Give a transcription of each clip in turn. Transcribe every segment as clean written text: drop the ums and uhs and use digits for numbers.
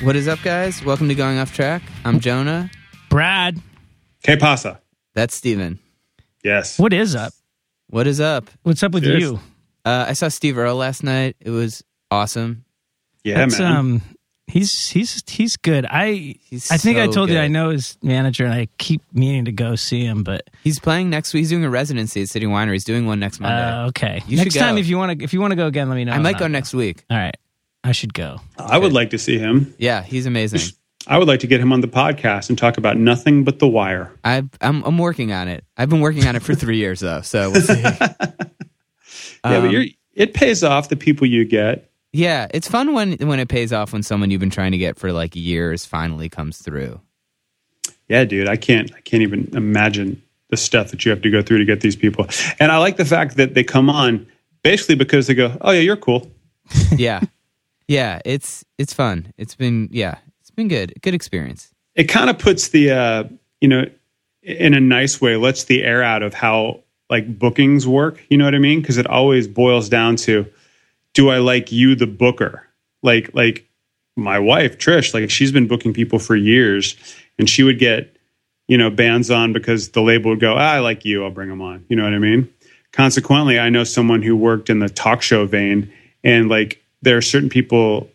What is up, guys? Welcome to Going Off Track. I'm Jonah. Brad. Que pasa? That's Steven. Yes. What is up? What is up? What's up with Cheers. You? I saw Steve Earle last night. It was awesome. Yeah, that's, man. He's good. I think I told you I know his manager, and I keep meaning to go see him. But he's playing next week. He's doing a residency at City Winery. He's doing one next Monday. Okay. You next time, if you want to go again, let me know. I might go next week. All right. I should go. I would like to see him. Yeah, he's amazing. I would like to get him on the podcast and talk about nothing but The Wire. I'm working on it. I've been working on it for 3 years though, so we'll see. But it pays off the people you get. Yeah, it's fun when it pays off when someone you've been trying to get for like years finally comes through. Yeah, dude, I can't even imagine the stuff that you have to go through to get these people. And I like the fact that they come on basically because they go, "Oh yeah, you're cool." Yeah. Yeah, it's fun. It's been good. Good experience. It kind of puts the in a nice way, lets the air out of how like bookings work, you know what I mean? Because it always boils down to, do I like you, the booker? Like my wife, Trish, like she's been booking people for years, and she would get, bands on because the label would go, I like you, I'll bring them on. You know what I mean? Consequently, I know someone who worked in the talk show vein, and like there are certain people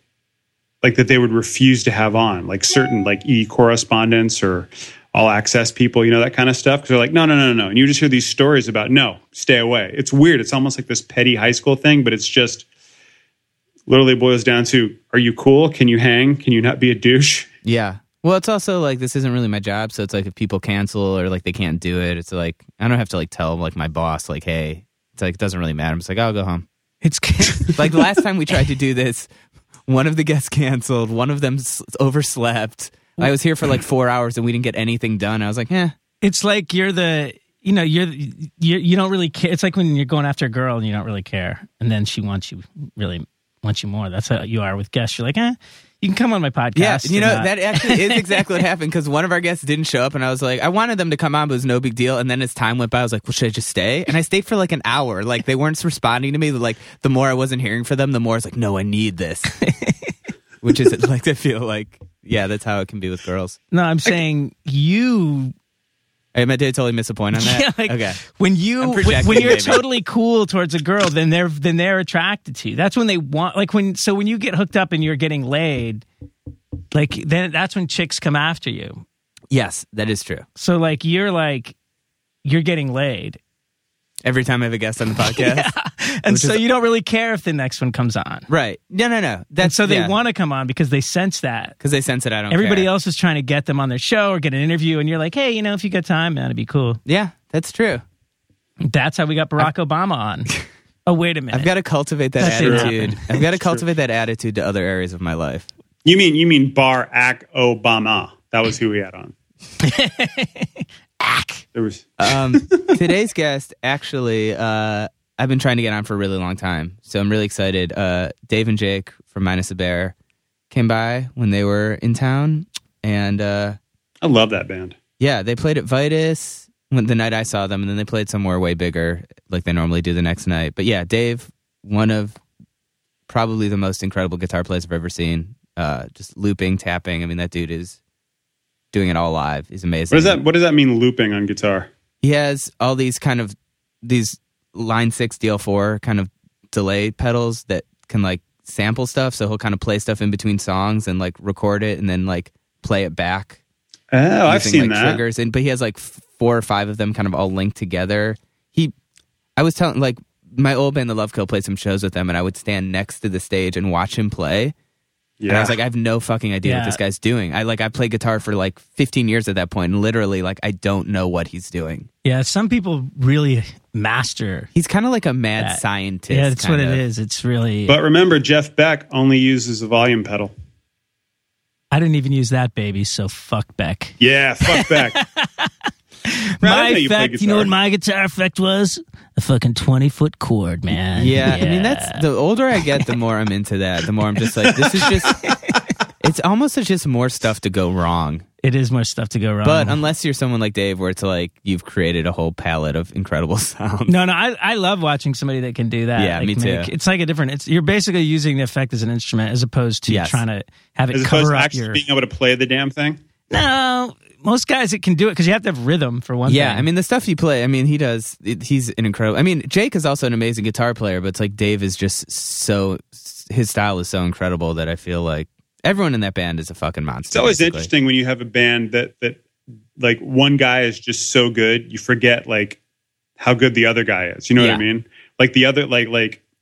like that they would refuse to have on, like certain like e-correspondents or all access people, that kind of stuff. Because they're like, no. And you just hear these stories about, no, stay away. It's weird. It's almost like this petty high school thing, but it's just literally boils down to, are you cool? Can you hang? Can you not be a douche? Yeah. Well, it's also like, this isn't really my job. So it's like if people cancel or like they can't do it, it's like, I don't have to like tell like my boss, like, hey, it's like, it doesn't really matter. I'm just like, I'll go home. It's like the last time we tried to do this, one of the guests canceled, one of them overslept. I was here for like 4 hours and we didn't get anything done. I was like, eh. It's like you don't really care. It's like when you're going after a girl and you don't really care, and then she really wants you more. That's how you are with guests. You're like, eh, you can come on my podcast. Yeah, that actually is exactly what happened, because one of our guests didn't show up, and I was like, I wanted them to come on, but it was no big deal. And then as time went by, I was like, well, should I just stay? And I stayed for like an hour. Like they weren't responding to me. Like the more I wasn't hearing from them, the more I was like, no, I need this. Which is like, I feel like, yeah, that's how it can be with girls. No, I'm saying you. I did totally miss a point on that. Yeah, like, okay. When you're totally cool towards a girl, then they're attracted to you. That's when they want, like when you get hooked up and you're getting laid, like then that's when chicks come after you. Yes, that is true. So you're getting laid. Every time I have a guest on the podcast. Yeah. And so you don't really care if the next one comes on. Right. No. And so they want to come on because they sense that. Because they sense that I don't care. Everybody else is trying to get them on their show or get an interview. And you're like, hey, if you got time, man, it'd be cool. Yeah, that's true. That's how we got Barack Obama on. Oh, wait a minute. I've got to cultivate that attitude. I've got to cultivate that attitude to other areas of my life. You mean Barack Obama. That was who we had on. Today's guest, actually, I've been trying to get on for a really long time, so I'm really excited. Dave and Jake from Minus the Bear came by when they were in town, and I love that band. Yeah, they played at Vitus the night I saw them, and then they played somewhere way bigger, like they normally do the next night. But yeah, Dave, one of probably the most incredible guitar players I've ever seen. Just looping, tapping. That dude is doing it all live is amazing. What does that mean, looping on guitar? He has all these kind of these Line 6 DL4 kind of delay pedals that can like sample stuff. So he'll kind of play stuff in between songs and like record it and then like play it back. Oh, I've seen that. Triggers. But he has like 4 or 5 of them kind of all linked together. I was telling like my old band, The Love Kill, played some shows with them, and I would stand next to the stage and watch him play. Yeah. And I was like, I have no fucking idea what this guy's doing. I played guitar for like 15 years at that point, and literally like I don't know what he's doing. Yeah, some people really master. He's kind of like a mad scientist. Yeah, that's what it is. It's really. But remember, Jeff Beck only uses a volume pedal. I didn't even use that, baby. So fuck Beck. Yeah, fuck Beck. You know what my guitar effect was? A fucking 20-foot cord, man. Yeah. That's the older I get, the more I'm into that. The more I'm just like, this is just, it's almost just more stuff to go wrong. It is more stuff to go wrong. But unless you're someone like Dave, where it's like you've created a whole palette of incredible sounds. No, I love watching somebody that can do that. Yeah, like, me too. It's like a different. You're basically using the effect as an instrument as opposed to trying to have it as cover opposed up to actually being able to play the damn thing. No, most guys it can do it because you have to have rhythm for one thing. Yeah, I mean the stuff you play. I mean he does. He's an incredible. I mean Jake is also an amazing guitar player, but it's like Dave is just so. His style is so incredible that I feel like. Everyone in that band is a fucking monster. It's always interesting when you have a band that like one guy is just so good, you forget like how good the other guy is. You know what I mean? Like the other like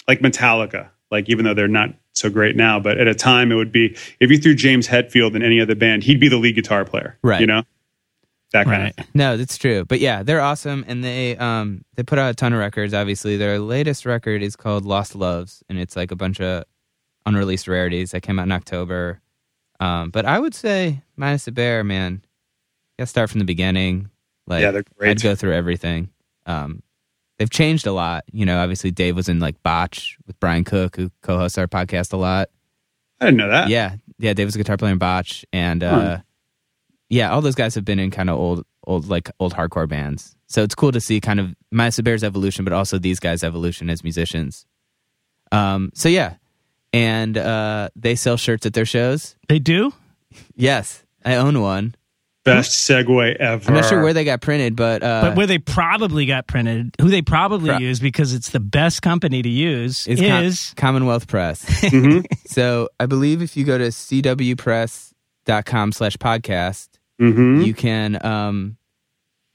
Metallica. Like even though they're not so great now, but at a time it would be if you threw James Hetfield in any other band, he'd be the lead guitar player. Right. You know? That kind of thing. No, that's true. But yeah, they're awesome and they put out a ton of records, obviously. Their latest record is called Lost Loves, and it's like a bunch of unreleased rarities that came out in October. But I would say Minus the Bear, man. You gotta start from the beginning. Like, yeah, they're great. I'd go through everything. They've changed a lot. You know, obviously Dave was in like Botch with Brian Cook, who co-hosts our podcast a lot. I didn't know that. Yeah, Dave was a guitar player in Botch. And yeah, all those guys have been in kind of old hardcore bands. So it's cool to see kind of Minus the Bear's evolution, but also these guys' evolution as musicians. So yeah. And they sell shirts at their shows. They do? Yes. I own one. Best segue ever. I'm not sure where they got printed, but where they probably got printed, who they probably use because it's the best company to use is Commonwealth Press. Mm-hmm. So I believe if you go to cwpress.com/podcast, mm-hmm.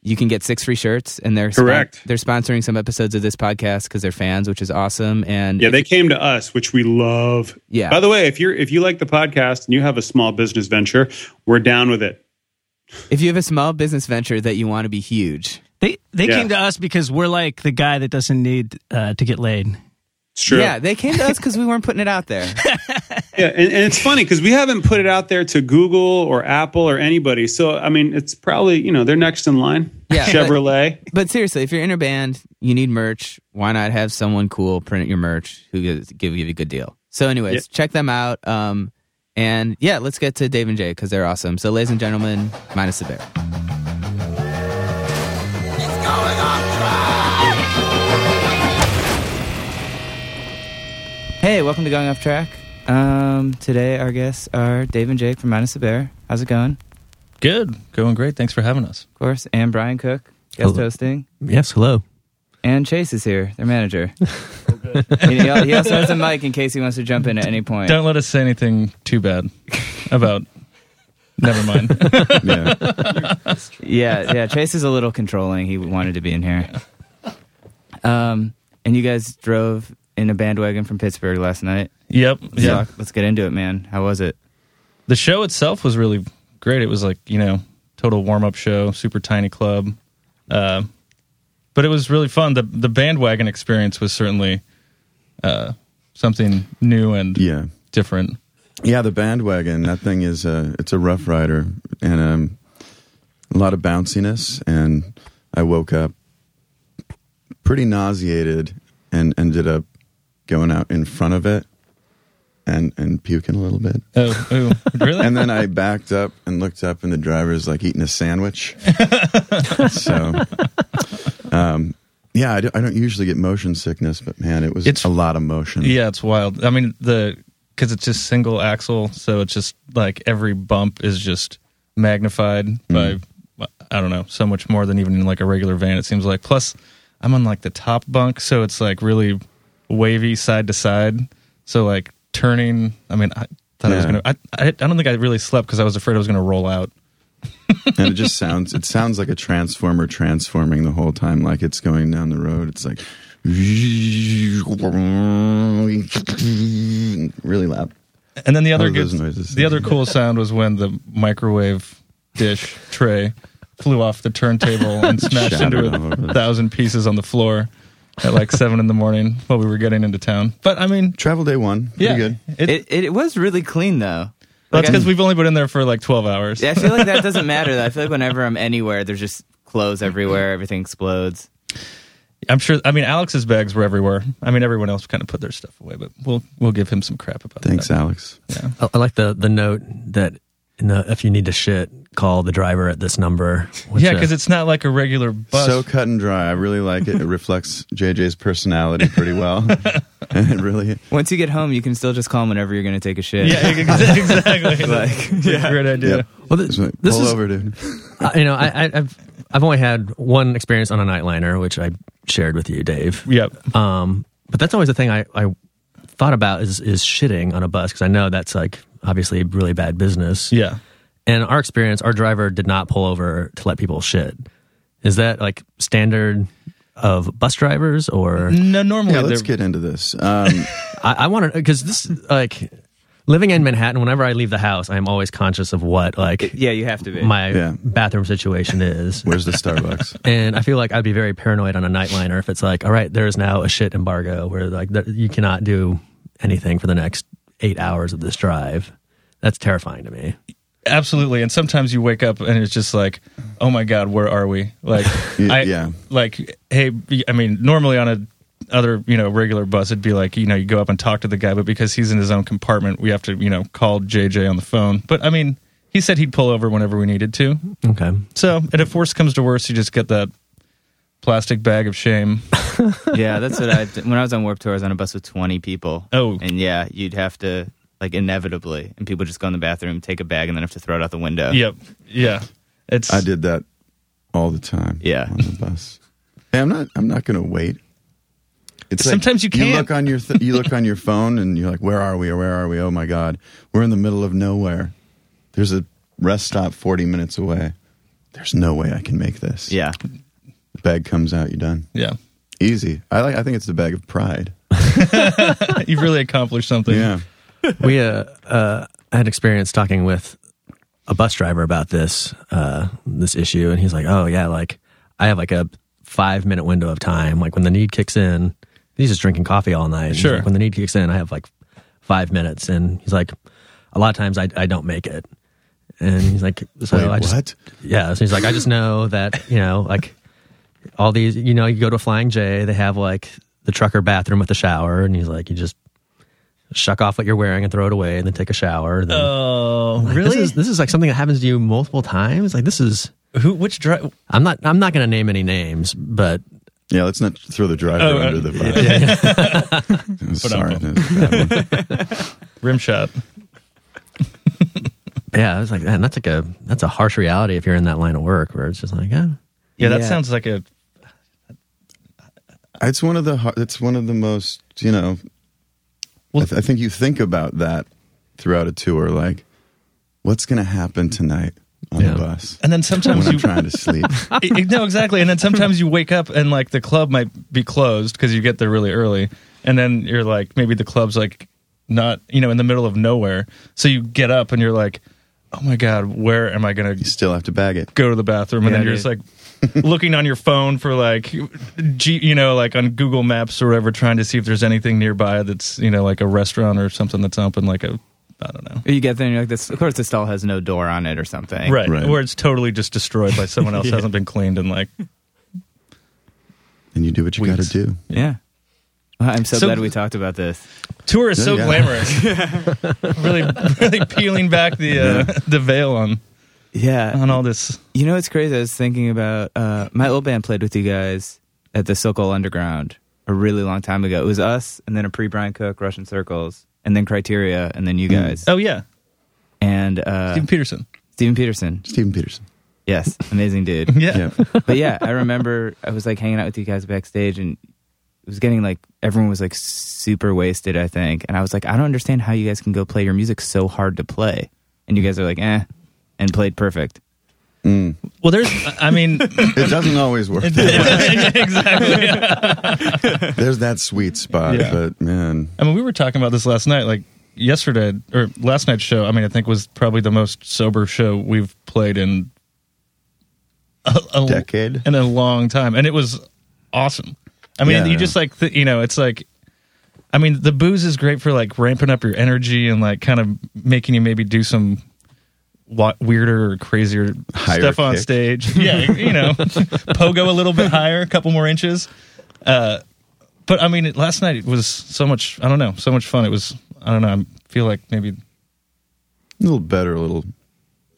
You can get 6 free shirts, and they're correct. They're sponsoring some episodes of this podcast because they're fans, which is awesome. And yeah, they came to us, which we love. Yeah. By the way, if you like the podcast and you have a small business venture, we're down with it. If you have a small business venture that you want to be huge, they came to us because we're like the guy that doesn't need to get laid. It's true. Yeah, they came to us because we weren't putting it out there. Yeah, and it's funny because we haven't put it out there to Google or Apple or anybody. So, I mean, it's probably, you know, they're next in line. Yeah, Chevrolet. But seriously, if you're in a band, you need merch. Why not have someone cool print your merch who give you a good deal? So anyways, check them out. And yeah, let's get to Dave and Jay because they're awesome. So ladies and gentlemen, Minus the Bear. Hey, welcome to Going Off Track. Today our guests are Dave and Jake from Minus the Bear. How's it going? Good. Going great. Thanks for having us. Of course. And Brian Cook, guest hosting. Yes, hello. And Chase is here, their manager. He also has a mic in case he wants to jump in at any point. Don't let us say anything too bad about... Never mind. Yeah, Chase is a little controlling. He wanted to be in here. And you guys drove... in a bandwagon from Pittsburgh last night. Yep. Yeah. So let's get into it, man. How was it? The show itself was really great. It was like, you know, total warm-up show, super tiny club. But it was really fun. The bandwagon experience was certainly something new and different. Yeah, the bandwagon, that thing is, it's a Rough Rider. And a lot of bounciness. And I woke up pretty nauseated and ended up going out in front of it and puking a little bit. Oh, really? And then I backed up and looked up, and the driver's like eating a sandwich. So, yeah, I don't usually get motion sickness, but man, it's a lot of motion. Yeah, it's wild. I mean, because it's just single axle, so it's just like every bump is just magnified by, I don't know, so much more than even in like a regular van, it seems like. Plus, I'm on like the top bunk, so it's like really wavy side to side, so like turning, I mean, I thought I was gonna I don't think I really slept because I was afraid I was gonna roll out. And it sounds like a transformer transforming the whole time, like it's going down the road. It's like really loud. And then the other cool sound was when the microwave dish tray flew off the turntable and smashed into 1,000 pieces on the floor at like 7 in the morning while we were getting into town. But I mean... Travel day one. Pretty good. It was really clean, though. Well, that's because we've only been in there for like 12 hours. Yeah, I feel like that doesn't matter, though. I feel like whenever I'm anywhere, there's just clothes everywhere. Everything explodes. I'm sure... I mean, Alex's bags were everywhere. I mean, everyone else kind of put their stuff away, but we'll give him some crap about that. Thanks, Alex. Yeah. I like the note that if you need to shit... call the driver at this number. Yeah, because it's not like a regular bus. So cut and dry. I really like it. It reflects JJ's personality pretty well. It really. Once you get home, you can still just call him whenever you're going to take a shit. Yeah, exactly. Like, great idea. Yep. Well, this pull over, dude. You know, I've only had one experience on a nightliner, which I shared with you, Dave. Yep. But that's always the thing I thought about is shitting on a bus, because I know that's like obviously really bad business. Yeah. And our experience, our driver did not pull over to let people shit. Is that like standard of bus drivers or? No, normally. Yeah, let's get into this. I want to, because this, like, living in Manhattan, whenever I leave the house, I'm always conscious of what, like, yeah, you have to be. My bathroom situation is. Where's the Starbucks? And I feel like I'd be very paranoid on a nightliner if it's like, all right, there is now a shit embargo where like you cannot do anything for the next 8 hours of this drive. That's terrifying to me. Absolutely. And sometimes you wake up and it's just like, oh my God, where are we? Like, like, hey, I mean, normally on a other, you know, regular bus, it'd be like, you know, you go up and talk to the guy, but because he's in his own compartment, we have to, you know, call JJ on the phone. But I mean, he said he'd pull over whenever we needed to. Okay. So, and if worse comes to worse, you just get that plastic bag of shame. Yeah, that's what when I was on Warp Tour, I was on a bus with 20 people. Oh. And yeah, you'd have to, like, inevitably, and people just go in the bathroom, take a bag, and then have to throw it out the window. Yep. Yeah. I did that all the time. Yeah. On the bus. Hey, I'm not going to wait. It's sometimes like, you can't. You look on your phone and you're like, where are we? Where are we? Oh my God, we're in the middle of nowhere. There's a rest stop 40 minutes away. There's no way I can make this. Yeah. The bag comes out. You're done. Yeah. Easy. I think it's the bag of pride. You've really accomplished something. Yeah. We had experience talking with a bus driver about this issue, and he's like, "Oh yeah, like I have like a 5-minute window of time. Like when the need kicks in, he's just drinking coffee all night. Sure. Like, when the need kicks in, I have like 5 minutes." And he's like, "A lot of times I don't make it." And he's like, "So wait, I just what?" Yeah. So he's like, "I just know that, you know, like all these, you know, you go to a Flying J, they have like the trucker bathroom with the shower," and he's like, "You just shuck off what you're wearing and throw it away and then take a shower." Then, oh, like, really? This is like something that happens to you multiple times? Like, this is... Which driver? I'm not going to name any names, but... Yeah, let's not throw the driver under the bus. Yeah. Sorry. Rim shot. Yeah, I was like, man, that's a harsh reality if you're in that line of work where it's just like, Yeah, that sounds like a... It's one of the most, you know... Well, I think you think about that throughout a tour, like, what's going to happen tonight on the bus? And then sometimes when I'm trying to sleep. No, exactly. And then sometimes you wake up and like the club might be closed because you get there really early, and then you're like, maybe the club's like not, you know, in the middle of nowhere. So you get up and you're like, oh my God, where am I going to? You still have to bag it. Go to the bathroom, and then you're just like looking on your phone for like, you know, like on Google Maps or whatever, trying to see if there's anything nearby that's, you know, like a restaurant or something that's open, like a, I don't know. You get there and you're like, this, of course the stall has no door on it or something. Right. Where it's totally just destroyed by someone else, hasn't been cleaned and like. And you do what you got to do. Yeah. Well, I'm so glad we talked about this. Tour is so glamorous. Really peeling back the veil on. Yeah. On all this. You know what's crazy? I was thinking about my old band played with you guys at the Sokol Underground a really long time ago. It was us and then a pre-Brian Cook, Russian Circles, and then Criteria, and then you guys. Oh, yeah. And Steven Peterson. Yes. Amazing dude. Yeah. But yeah, I remember I was like hanging out with you guys backstage, and it was getting like, everyone was like super wasted, I think. And I was like, I don't understand how you guys can go play your music so hard to play. And you guys are like, and played perfect. Mm. Well, it doesn't always work. Exactly. There's that sweet spot, but man. I mean, we were talking about this last night, like yesterday, or last night's show, I mean, I think was probably the most sober show we've played in a decade. In a long time. And it was awesome. I mean, you just like, you know, it's like, I mean, the booze is great for like ramping up your energy and like kind of making you maybe do some weirder or crazier stuff on stage. Yeah, you know, pogo a little bit higher, a couple more inches. But I mean, last night it was so much, I don't know, so much fun. It was, I feel like maybe... A little better, a little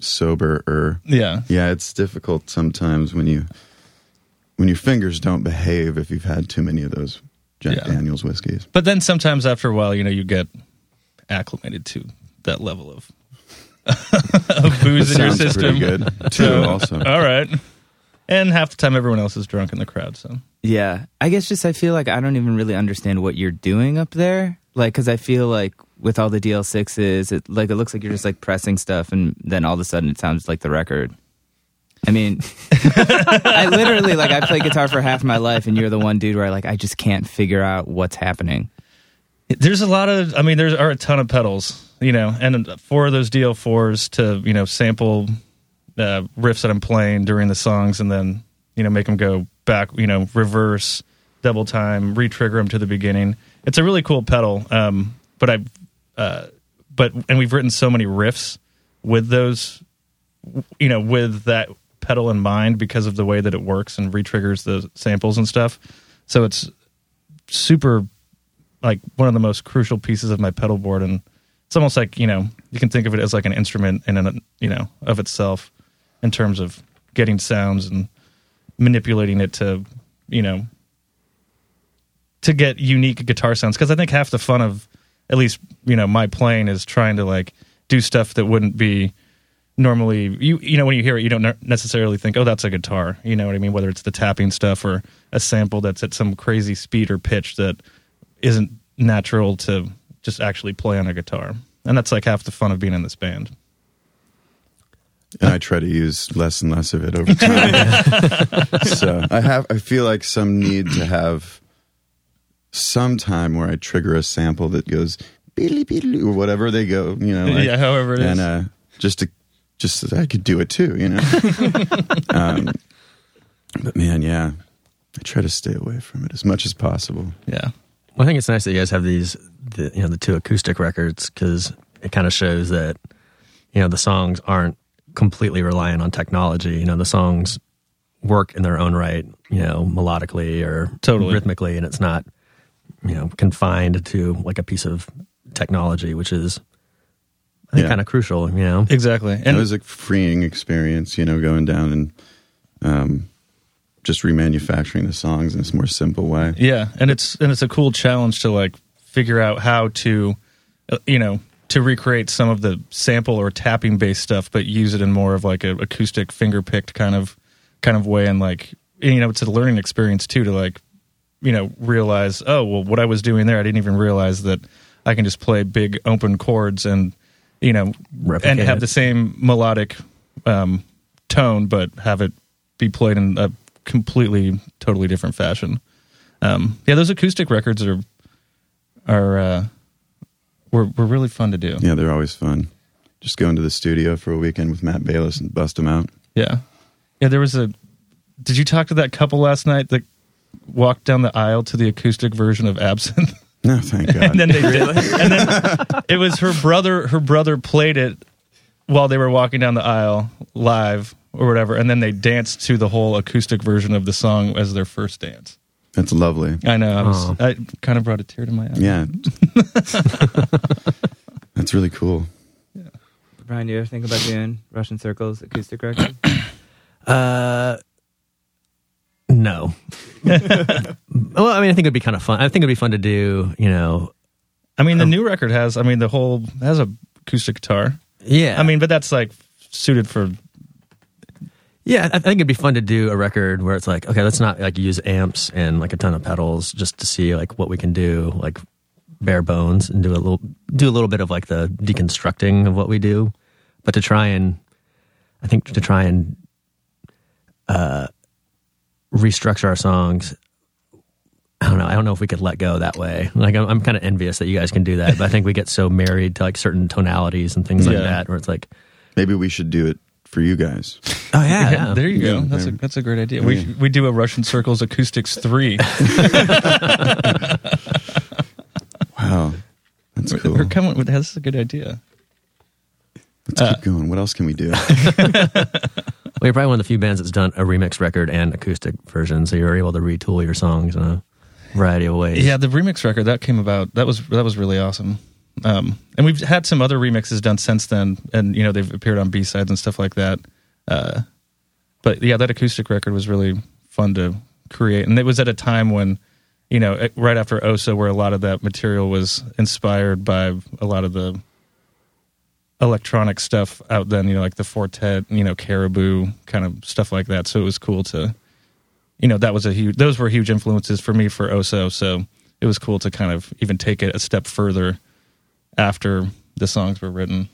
soberer. Yeah. Yeah, it's difficult sometimes when your fingers don't behave if you've had too many of those Jack Daniels whiskeys. But then sometimes after a while, you know, you get acclimated to that level of booze in your system. Good too, also. All right. And half the time everyone else is drunk in the crowd, so. Yeah. I guess just I feel like I don't even really understand what you're doing up there. Like, because I feel like with all the DL6s, it looks like you're just like pressing stuff and then all of a sudden it sounds like the record. I mean, I literally, like, I play guitar for half my life and you're the one dude where I just can't figure out what's happening. There's a lot of, I mean, there are a ton of pedals, you know, and four of those DL4s to, you know, sample riffs that I'm playing during the songs and then, you know, make them go back, you know, reverse, double time, re-trigger them to the beginning. It's a really cool pedal, but we've written so many riffs with those, you know, with that pedal in mind because of the way that it works and re-triggers the samples and stuff. So it's super, like, one of the most crucial pieces of my pedal board, and it's almost like, you know, you can think of it as like an instrument in an, you know, of itself in terms of getting sounds and manipulating it to, you know, to get unique guitar sounds, because I think half the fun of, at least, you know, my playing is trying to, like, do stuff that wouldn't be normally, you know, when you hear it, you don't necessarily think, oh, that's a guitar. You know what I mean? Whether it's the tapping stuff or a sample that's at some crazy speed or pitch that isn't natural to just actually play on a guitar. And that's like half the fun of being in this band. And I try to use less and less of it over time. So I feel like some need to have some time where I trigger a sample that goes, beedly, beedly, or whatever they go, you know. Like, yeah, however it is. And just so that I could do it too, you know. But man, yeah, I try to stay away from it as much as possible. Yeah, well, I think it's nice that you guys have the two acoustic records, because it kind of shows that, you know, the songs aren't completely reliant on technology. You know, the songs work in their own right, you know, melodically or totally rhythmically, and it's not, you know, confined to like a piece of technology, which is, I think, kind of crucial, you know. Exactly. And it was a freeing experience, you know, going down and just remanufacturing the songs in this more simple way. Yeah, and it's a cool challenge to, like, figure out how to, you know, to recreate some of the sample or tapping-based stuff, but use it in more of, like, an acoustic, finger-picked kind of way. And, like, you know, it's a learning experience, too, to, like, you know, realize, oh, well, what I was doing there, I didn't even realize that I can just play big open chords and, you know, replicate and have the same melodic tone, but have it be played in a completely, totally different fashion. Yeah, those acoustic records were really fun to do. Yeah, they're always fun. Just go into the studio for a weekend with Matt Bayless and bust them out. Yeah. Yeah, there was a... Did you talk to that couple last night that walked down the aisle to the acoustic version of Absinthe? No, thank God. And then they did. And then it was her brother. Her brother played it while they were walking down the aisle live or whatever. And then they danced to the whole acoustic version of the song as their first dance. That's lovely. I know. I kind of brought a tear to my eye. Yeah. That's really cool. Yeah. Brian, do you ever think about doing Russian Circles acoustic record? No. Well, I mean, I think it'd be kind of fun. I think it'd be fun to do, you know. I mean, the new record has a acoustic guitar. Yeah. I mean, but that's like suited for. Yeah, I think it'd be fun to do a record where it's like, okay, let's not like use amps and like a ton of pedals, just to see like what we can do, like bare bones, and do a little bit of like the deconstructing of what we do, but to try and restructure our songs. I don't know if we could let go that way. Like, I'm kind of envious that you guys can do that, but I think we get so married to like certain tonalities and things like that, where it's like, maybe we should do it for you guys. Oh yeah, yeah. There you go. That's a great idea. We do a Russian Circles Acoustics 3. Wow, that's cool. We're coming with that's a good idea. Let's keep going. What else can we do? Well, you're probably one of the few bands that's done a remix record and acoustic version, so you're able to retool your songs in a variety of ways. Yeah, the remix record that came about, that was really awesome. And we've had some other remixes done since then, and you know they've appeared on B-sides and stuff like that. But yeah, that acoustic record was really fun to create, and it was at a time when, you know, right after Oso, where a lot of that material was inspired by a lot of the electronic stuff out then, you know, like the Fortet, you know, Caribou, kind of stuff like that. So it was cool to, you know, that was a huge, those were huge influences for me for Oso. So it was cool to kind of even take it a step further after the songs were written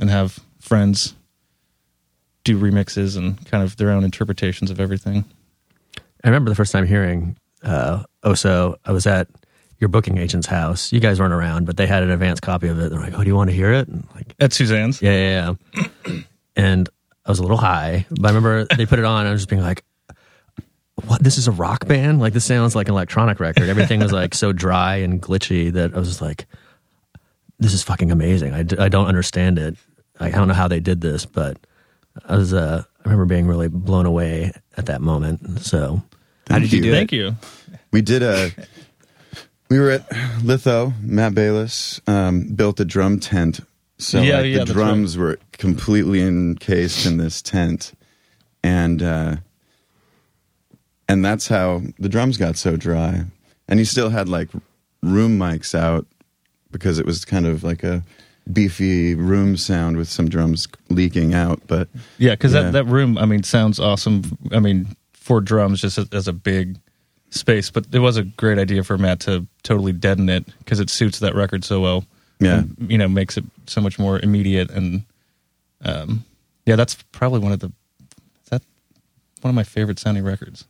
and have friends do remixes and kind of their own interpretations of everything. I remember the first time hearing Oso, I was at your booking agent's house. You guys weren't around, but they had an advanced copy of it. They're like, "Oh, do you want to hear it?" And like, at Suzanne's? Yeah. And I was a little high, but I remember they put it on and I was just being like, what, this is a rock band? Like, this sounds like an electronic record. Everything was like so dry and glitchy that I was just like, this is fucking amazing. I don't understand it. I don't know how they did this, but I was, I remember being really blown away at that moment. So how did you do it? Thank you. We were at Litho, Matt Bayless, built a drum tent. So the drums were completely encased in this tent. And that's how the drums got so dry. And he still had like room mics out because it was kind of like a beefy room sound with some drums leaking out. But yeah, because that room, I mean, sounds awesome. I mean, for drums, just as a big space, but it was a great idea for Matt to totally deaden it because it suits that record so well. Yeah, and, you know, makes it so much more immediate. And that's probably one of my favorite sounding records.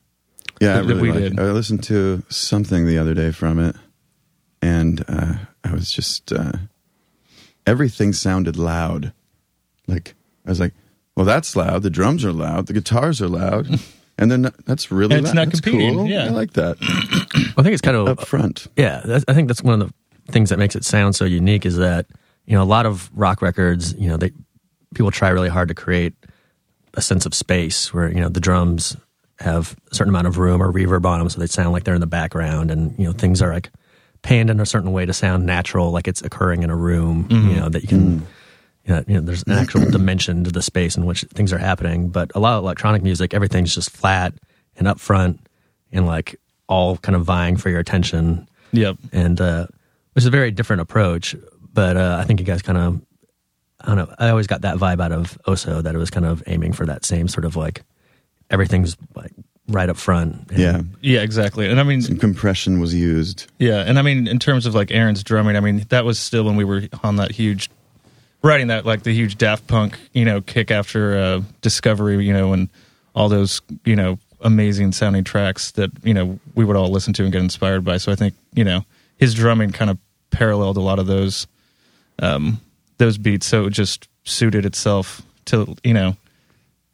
Yeah, I listened to something the other day from it, and I was just everything sounded loud. Like I was like, well, that's loud. The drums are loud. The guitars are loud. And then that's really and it's loud. Not that's competing. Cool. Yeah. I like that. I think it's kind of up front. Yeah, I think that's one of the things that makes it sound so unique is that, you know, a lot of rock records, you know, people try really hard to create a sense of space where, you know, the drums have a certain amount of room or reverb on them so they sound like they're in the background, and, you know, things are like panned in a certain way to sound natural, like it's occurring in a room, you know, that you can. You know, there's an actual dimension to the space in which things are happening. But a lot of electronic music, everything's just flat and up front and like all kind of vying for your attention. Yep. And which is a very different approach. But I think you guys kind of, I don't know, I always got that vibe out of Oso that it was kind of aiming for that same sort of like everything's like right up front. Yeah, exactly. And I mean, some compression was used. Yeah. And I mean, in terms of like Aaron's drumming, I mean, that was still when we were on that huge. Writing that, like the huge Daft Punk, you know, kick after Discovery, you know, and all those, you know, amazing sounding tracks that, you know, we would all listen to and get inspired by. So I think, you know, his drumming kind of paralleled a lot of those beats. So it just suited itself to, you know,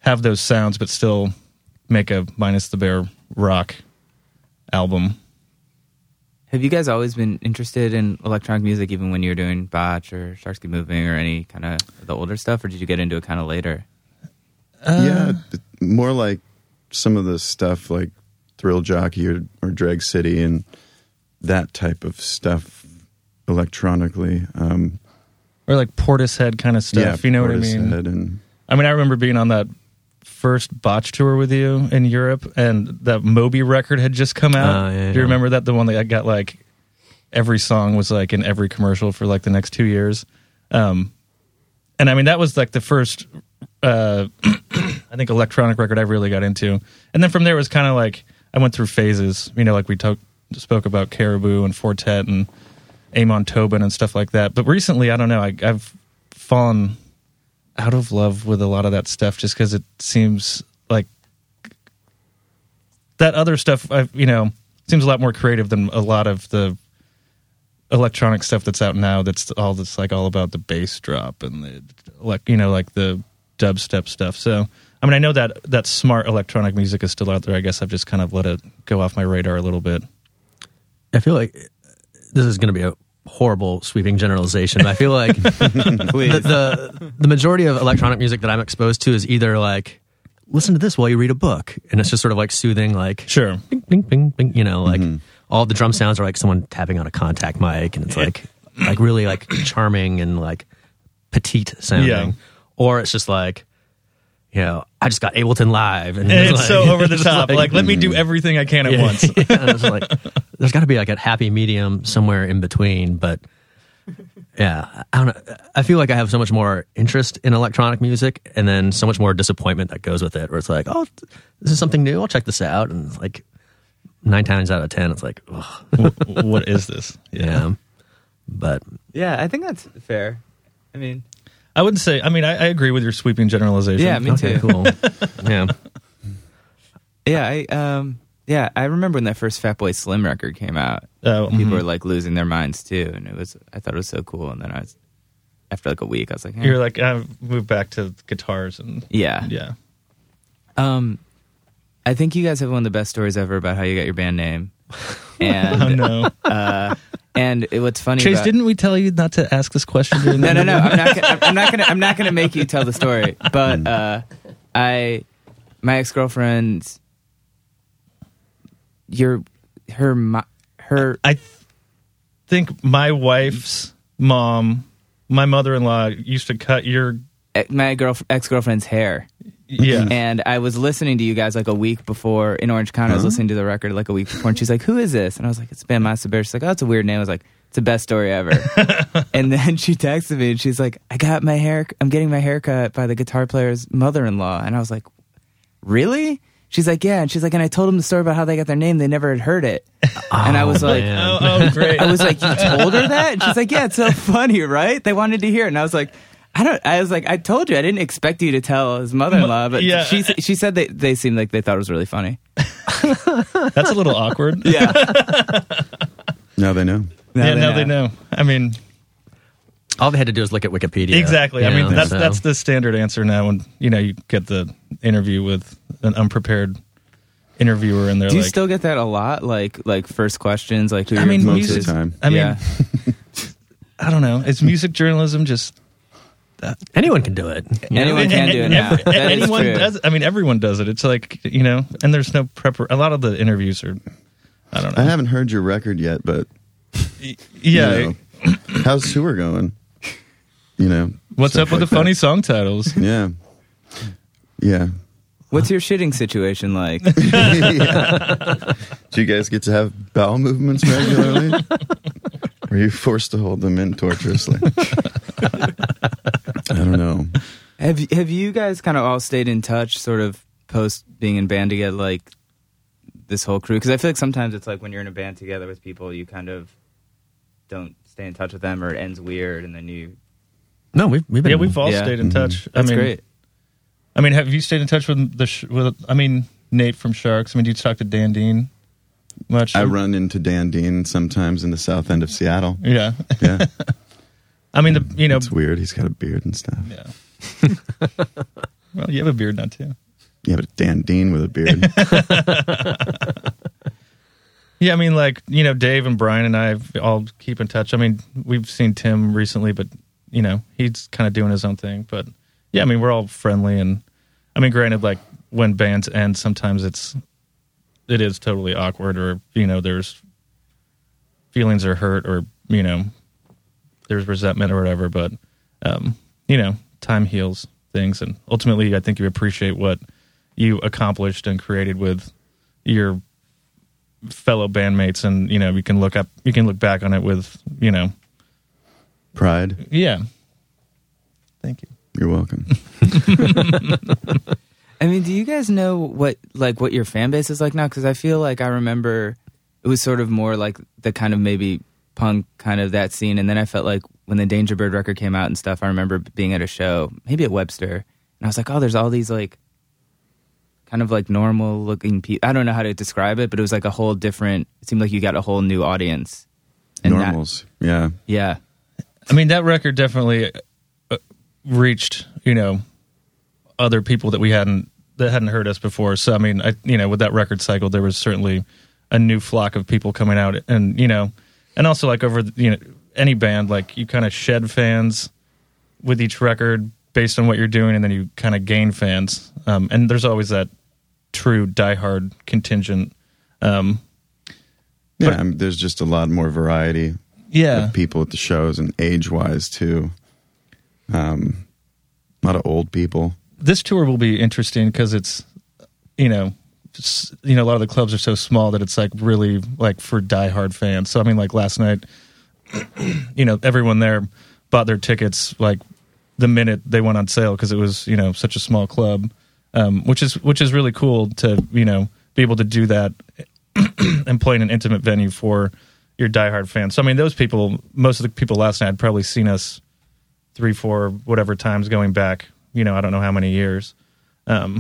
have those sounds, but still make a Minus the Bear rock album. Have you guys always been interested in electronic music, even when you were doing Botch or Sharks Keep Moving or any kind of the older stuff, or did you get into it kind of later? Yeah, more like some of the stuff like Thrill Jockey or Drag City and that type of stuff electronically. Or like Portishead kind of stuff, you know what I mean? I remember being on that first Botch tour with you in Europe, and that Moby record had just come out. Do you remember that? The one that got like every song was like in every commercial for like the next 2 years. And I mean, that was like the first, I think, electronic record I really got into. And then from there, it was kind of like I went through phases, you know, like we spoke about Caribou and Fortet and Amon Tobin and stuff like that. But recently, I don't know, I've fallen out of love with a lot of that stuff just because it seems like that other stuff, you know, seems a lot more creative than a lot of the electronic stuff that's out now that's like all about the bass drop and the, like, you know, like the dubstep stuff. So, I mean, I know that smart electronic music is still out there. I guess I've just kind of let it go off my radar a little bit. I feel like this is going to be a horrible sweeping generalization. I feel like the majority of electronic music that I'm exposed to is either like, listen to this while you read a book, and it's just sort of like soothing, like sure, bing, bing, bing, bing, you know, like all the drum sounds are like someone tapping on a contact mic, and it's like like really like charming and like petite sounding, or it's just like, you know, I just got Ableton Live, and it's like, so over the top. Like let me do everything I can at once. It's like, there's got to be like a happy medium somewhere in between, but. Yeah, I don't know. I feel like I have so much more interest in electronic music, and then so much more disappointment that goes with it. Where it's like, oh, this is something new. I'll check this out, and it's like 9 times out of 10, it's like, oh. What is this? Yeah, but yeah, I think that's fair. I mean, I wouldn't say. I mean, I agree with your sweeping generalization. Yeah, me too. Cool. Yeah, I remember when that first Fatboy Slim record came out. People were like losing their minds too, and I thought it was so cool. And then after like a week, I was like, hey. "You're like, I've moved back to guitars and yeah." I think you guys have one of the best stories ever about how you got your band name. And, oh no! And what's funny, Chase? Didn't we tell you not to ask this question? During the No. I'm not gonna make you tell the story. But my ex-girlfriend's. I think my wife's mom, my mother-in-law, used to cut my ex-girlfriend's hair. Yeah, and I was listening to you guys like a week before in Orange County. I was listening to the record like a week before, and she's like, "Who is this?" And I was like, "It's Ben Masaber." She's like, "Oh, it's a weird name." I was like, "It's the best story ever." And then she texted me, and she's like, I'm getting my hair cut by the guitar player's mother-in-law," and I was like, "Really?" She's like, yeah. And she's like, and I told them the story about how they got their name. They never had heard it. And I was like, oh, great. I was like, you told her that? And she's like, yeah, it's so funny, right? They wanted to hear it. And I was like, I told you. I didn't expect you to tell his mother-in-law. But she said they seemed like they thought it was really funny. That's a little awkward. Yeah. Now they know. Now they know. I mean. All they had to do is look at Wikipedia. Exactly. I mean, that's the standard answer now when, you know, you get the interview with an unprepared interviewer and they're like... Do you still get that a lot? Like first questions? Like, I mean, most of the time. I mean, I don't know. It's music journalism just... Anyone can do it. Anyone can do it now. Everyone does it. It's like, you know, and there's no prep. A lot of the interviews are... I don't know. I haven't heard your record yet, but... Yeah. You know, how's tour going? You know, what's up with the funny song titles? Yeah. What's your shitting situation like? Do you guys get to have bowel movements regularly? Or are you forced to hold them in torturously? I don't know. Have you guys kind of all stayed in touch, sort of post being in band together, like this whole crew? Because I feel like sometimes it's like when you're in a band together with people, you kind of don't stay in touch with them, or it ends weird, and then you. No, we've been. Yeah, we've all stayed in touch. Mm-hmm. That's great. I mean, have you stayed in touch with Nate from Sharks? I mean, do you talk to Dan Dean much? I run into Dan Dean sometimes in the south end of Seattle. Yeah. I mean, it's weird. He's got a beard and stuff. Yeah. Well, you have a beard now too. Yeah, but Dan Dean with a beard. Yeah, I mean, like, you know, Dave and Brian and I all keep in touch. I mean, we've seen Tim recently, but. You know, he's kind of doing his own thing, but yeah, I mean, we're all friendly, and I mean, granted, like when bands end, sometimes it is totally awkward, or you know, there's feelings are hurt, or you know, there's resentment or whatever. But you know, time heals things, and ultimately, I think you appreciate what you accomplished and created with your fellow bandmates, and you know, you can look back on it with you know. Pride. Yeah. Thank you. You're welcome. I mean, do you guys know what your fan base is like now? Because I feel like I remember it was sort of more like the kind of maybe punk kind of that scene. And then I felt like when the Dangerbird record came out and stuff, I remember being at a show, maybe at Webster. And I was like, oh, there's all these like kind of like normal looking people. I don't know how to describe it, but it was like a whole different, it seemed like you got a whole new audience. And normals. Yeah. I mean, that record definitely reached, you know, other people that hadn't heard us before. So, I mean, you know, with that record cycle, there was certainly a new flock of people coming out. And, you know, and also like over, you know, any band, like you kind of shed fans with each record based on what you're doing, and then you kind of gain fans. And there's always that true diehard contingent. There's just a lot more variety. with people at the shows, and age-wise too. A lot of old people. This tour will be interesting because it's, you know, a lot of the clubs are so small that it's like really like for diehard fans. So I mean, like last night, you know, everyone there bought their tickets like the minute they went on sale because it was, you know, such a small club, which is really cool to, you know, be able to do that and play in an intimate venue for your diehard fans. So I mean, those people, most of the people last night had probably seen us 3, 4, whatever times going back, you know, I don't know how many years. But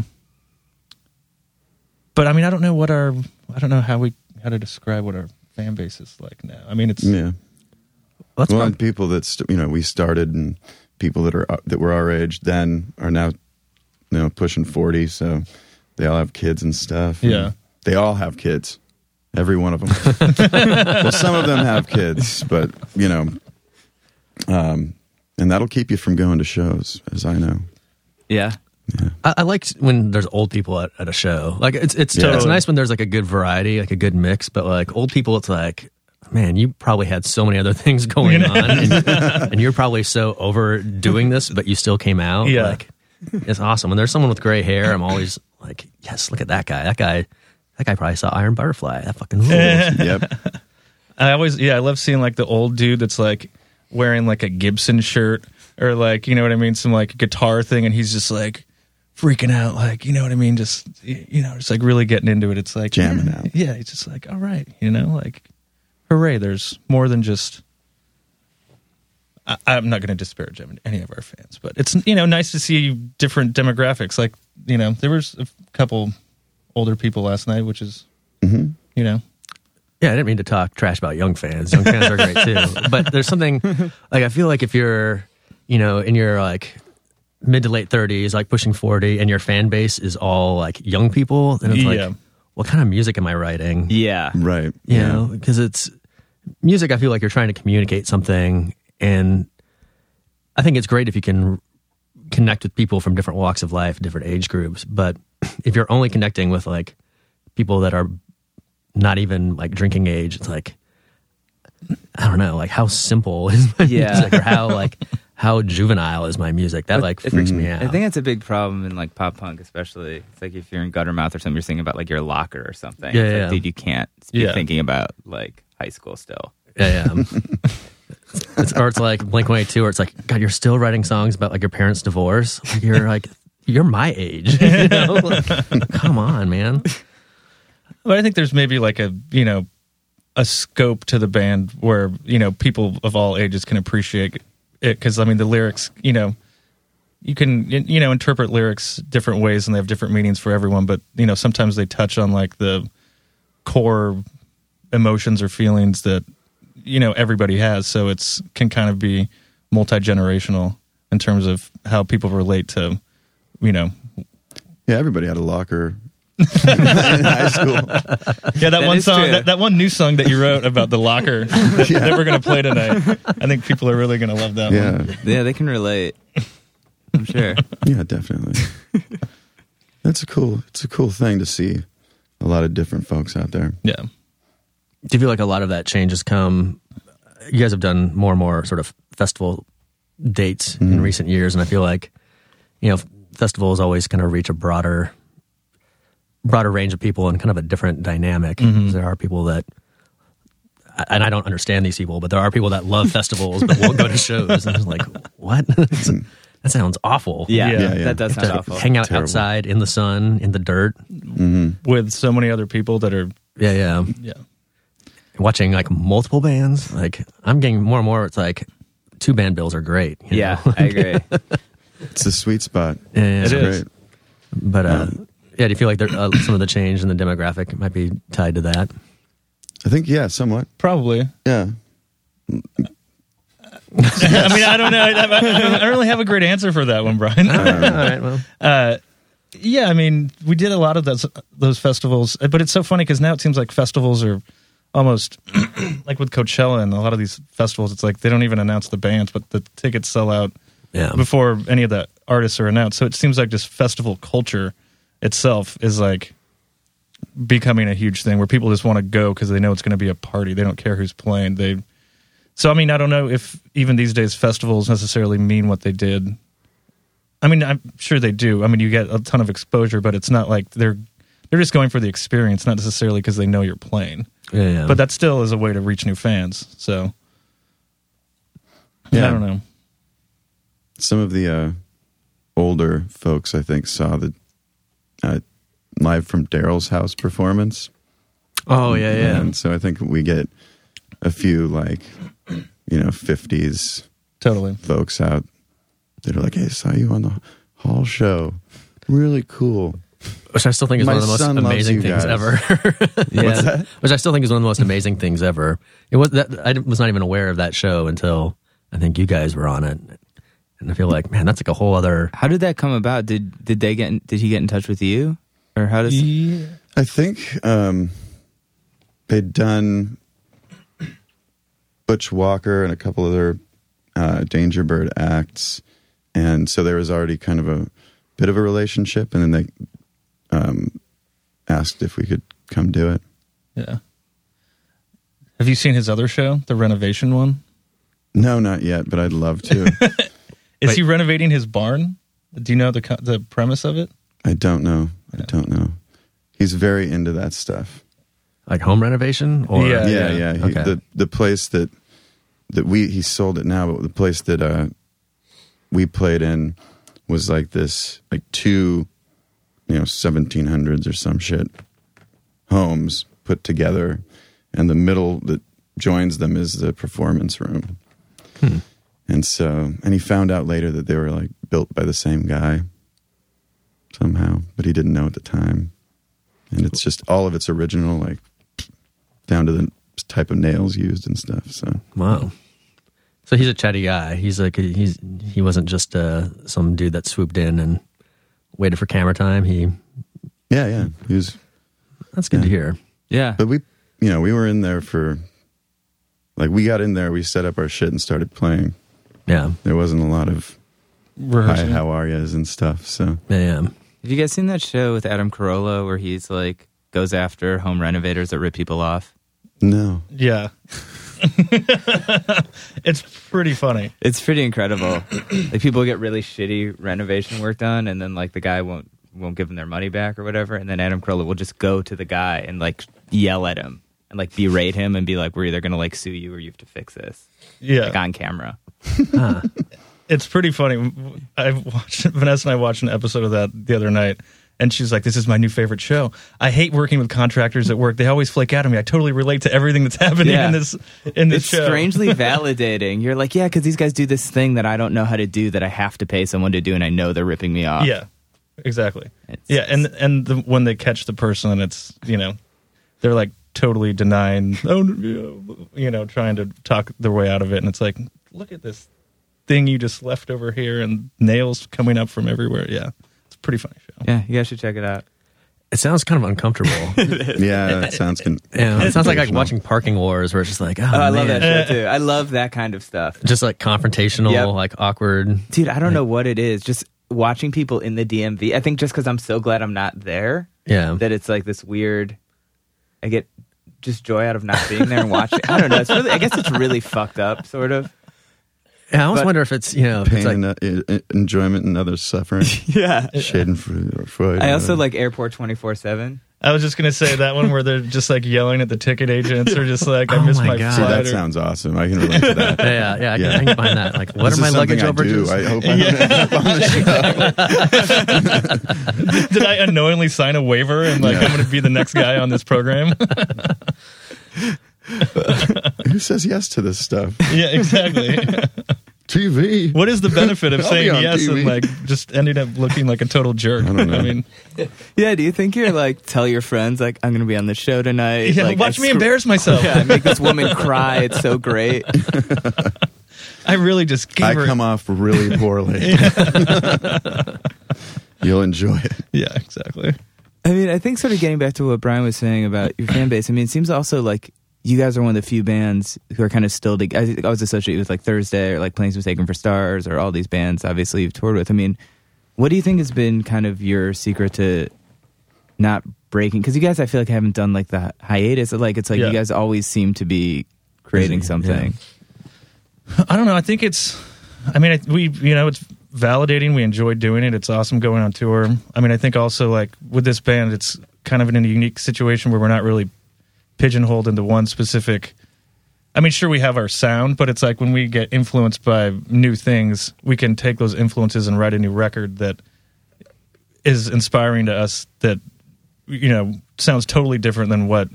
I mean, I don't know how to describe what our fan base is like now. I mean, it's and people that, you know, we started, and people that were our age then are now, you know, pushing 40, so they all have kids and stuff. Yeah, they all have kids. Every one of them. Well, some of them have kids, but you know, and that'll keep you from going to shows, as I know. Yeah. Yeah. I like when there's old people at a show. Like it's nice when there's like a good variety, like a good mix. But like old people, it's like, man, you probably had so many other things going on, and you're probably so overdoing this, but you still came out. Yeah, like, it's awesome. When there's someone with gray hair, I'm always like, yes, look at that guy. That guy probably saw Iron Butterfly. That fucking rules. Yep. I love seeing like the old dude that's like wearing like a Gibson shirt or like, you know what I mean, some like guitar thing, and he's just like freaking out, like, you know what I mean, just, you know, just like really getting into it. It's like jamming out. Yeah, it's just like, all right, you know, like, hooray, there's more than just... I'm not going to disparage any of our fans, but it's, you know, nice to see different demographics. Like, you know, there was a couple older people last night, which is, you know... Yeah, I didn't mean to talk trash about young fans. Young fans are great too. But there's something, like, I feel like if you're, you know, in your, like, mid to late 30s, like pushing 40, and your fan base is all like young people, then it's like, what kind of music am I writing? Yeah. Right. You know, because it's music, I feel like you're trying to communicate something. And I think it's great if you can connect with people from different walks of life, different age groups. But if you're only connecting with like people that are not even like drinking age, it's like, I don't know, like how simple is my music, or how like... how juvenile is my music? That like freaks me out. I think that's a big problem in like pop punk, especially. It's like if you're in Guttermouth or something, you're singing about like your locker or something. Yeah, it's like, dude, you can't be thinking about like high school still. Yeah. Or it's like Blink-182, or it's like, God, you're still writing songs about like your parents' divorce. Like, you're my age. You know? Like, come on, man. But I think there's maybe like a, you know, a scope to the band where, you know, people of all ages can appreciate it, because I mean the lyrics, you know, you can, you know, interpret lyrics different ways and they have different meanings for everyone, but you know, sometimes they touch on like the core emotions or feelings that, you know, everybody has, so it's can kind of be multi-generational in terms of how people relate to, you know. Yeah, everybody had a locker in high school. Yeah, that one song, that one new song that you wrote about the locker that we're going to play tonight. I think people are really going to love that one. Yeah, they can relate. I'm sure. Yeah, definitely. It's a cool thing to see a lot of different folks out there. Yeah. Do you feel like a lot of that change has come? You guys have done more and more sort of festival dates in recent years, and I feel like, you know, festivals always kind of reach a broader range of people and kind of a different dynamic. There are people that, and I don't understand these people, but there are people that love festivals but won't go to shows. And I'm like, what? That sounds awful. Yeah, that does sound awful. Hang out outside in the sun, in the dirt, with so many other people that are watching like multiple bands. Like I'm getting more and more. It's like 2 band bills are great. You know? I agree. It's a sweet spot. Yeah, it is. Great. But do you feel like some of the change in the demographic might be tied to that? I think, somewhat. Probably. Yeah. I mean, I don't know. I don't really have a great answer for that one, Brian. All right, well. I mean, we did a lot of those festivals, but it's so funny because now it seems like festivals are almost, like with Coachella and a lot of these festivals, it's like they don't even announce the bands, but the tickets sell out before any of the artists are announced. So it seems like just festival culture itself is like becoming a huge thing where people just want to go because they know it's going to be a party. They don't care who's playing. They So, I mean, I don't know if even these days festivals necessarily mean what they did. I mean, I'm sure they do. I mean, you get a ton of exposure, but it's not like they're just going for the experience, not necessarily because they know you're playing. Yeah, yeah. But that still is a way to reach new fans. So, yeah. I don't know. Some of the older folks, I think, saw the live from Daryl's house performance. Oh, yeah, yeah. And so I think we get a few, like, you know, 50s totally folks out that are like, hey, I saw you on the Hall show. Really cool. Which I still think is one of the most amazing things ever. Yeah. What's that? Which I still think is one of the most amazing things ever. It was that I was not even aware of that show until I think you guys were on it. And I feel like, man, that's like a whole other... How did that come about? Did he get in touch with you? Or how does... Yeah. I think they'd done Butch Walker and a couple other Dangerbird acts. And so there was already kind of a bit of a relationship. And then they asked if we could come do it. Yeah. Have you seen his other show, the renovation one? No, not yet, but I'd love to. Is he renovating his barn? Do you know the premise of it? I don't know. I don't know. He's very into that stuff, like home renovation. Or yeah. He, okay. The place that he sold it now, but the place that we played in was like this, like two, 1700s or some shit homes put together, and the middle that joins them is the performance room. Hmm. And so, and he found out later that they were like built by the same guy somehow, but he didn't know at the time. And it's just all of its original, like down to the type of nails used and stuff. So wow. So he's a chatty guy. He's like he wasn't just some dude that swooped in and waited for camera time. He was. That's good to hear. Yeah, but we were in there for like we got in there, we set up our shit and started playing. Yeah, there wasn't a lot of rehearsing. Hi, how are yous and stuff. So yeah. Have you guys seen that show with Adam Carolla where he's like goes after home renovators that rip people off? No. Yeah. It's pretty funny. It's pretty incredible. Like people get really shitty renovation work done, and then like the guy won't give them their money back or whatever, and then Adam Carolla will just go to the guy and like yell at him and like berate him and be like, we're either gonna like sue you or you have to fix this. Yeah. Like on camera. Huh. It's pretty funny. Vanessa and I watched an episode of that the other night, and she's like, this is my new favorite show. I hate working with contractors at work. They always flake out at me. I totally relate to everything that's happening in this show. It's strangely validating. You're like, yeah, because these guys do this thing that I don't know how to do that I have to pay someone to do, and I know they're ripping me off. Yeah, exactly. And when they catch the person, and it's, they're like totally denying, trying to talk their way out of it. And it's like, look at this thing you just left over here, and nails coming up from everywhere. Yeah, it's a pretty funny show. Yeah, you guys should check it out. It sounds kind of uncomfortable. Yeah, it sounds it sounds like watching Parking Wars, where it's just like, oh, I love that show too. I love that kind of stuff. Just like confrontational, like awkward. Dude, I don't know what it is. Just watching people in the DMV. I think just because I'm so glad I'm not there. Yeah, that it's like this weird. I get just joy out of not being there and watching. I don't know. It's really. I guess it's really fucked up, sort of. Yeah, I always wonder if it's, pain it's like, and enjoyment and other suffering. Yeah. Schadenfreude. I also like Airport 24/7. I was just going to say that one where they're just like yelling at the ticket agents or just like, I missed my flight. That sounds awesome. I can relate to that. Yeah. I can find that. Like, what are my luggage overages? I hope I don't end up on the show. Did I unknowingly sign a waiver and like, I'm going to be the next guy on this program? Who says yes to this stuff? Yeah, exactly. TV. What is the benefit of saying yes TV. And like just ending up looking like a total jerk? I don't know. I mean, yeah. Do you think you're like tell your friends like I'm going to be on the show tonight? Yeah, like, watch me embarrass myself. Yeah, I make this woman cry. It's so great. I really just gave her. I come off really poorly. You'll enjoy it. Yeah, exactly. I mean, I think sort of getting back to what Brian was saying about your fan base. I mean, it seems also like. You guys are one of the few bands who are kind of still together. I was associated with like Thursday or like Planes Mistaken for Stars or all these bands obviously you've toured with. I mean, what do you think has been kind of your secret to not breaking? Because you guys, I feel like, haven't done like the hiatus. Like, it's like you guys always seem to be creating something. Yeah. I don't know. I think it's, I mean, we, you know, it's validating. We enjoy doing it. It's awesome going on tour. I mean, I think also, like, with this band, it's kind of in a unique situation where we're not really pigeonholed into one specific. I mean, sure, we have our sound, but it's like when we get influenced by new things, we can take those influences and write a new record that is inspiring to us that, you know, sounds totally different than what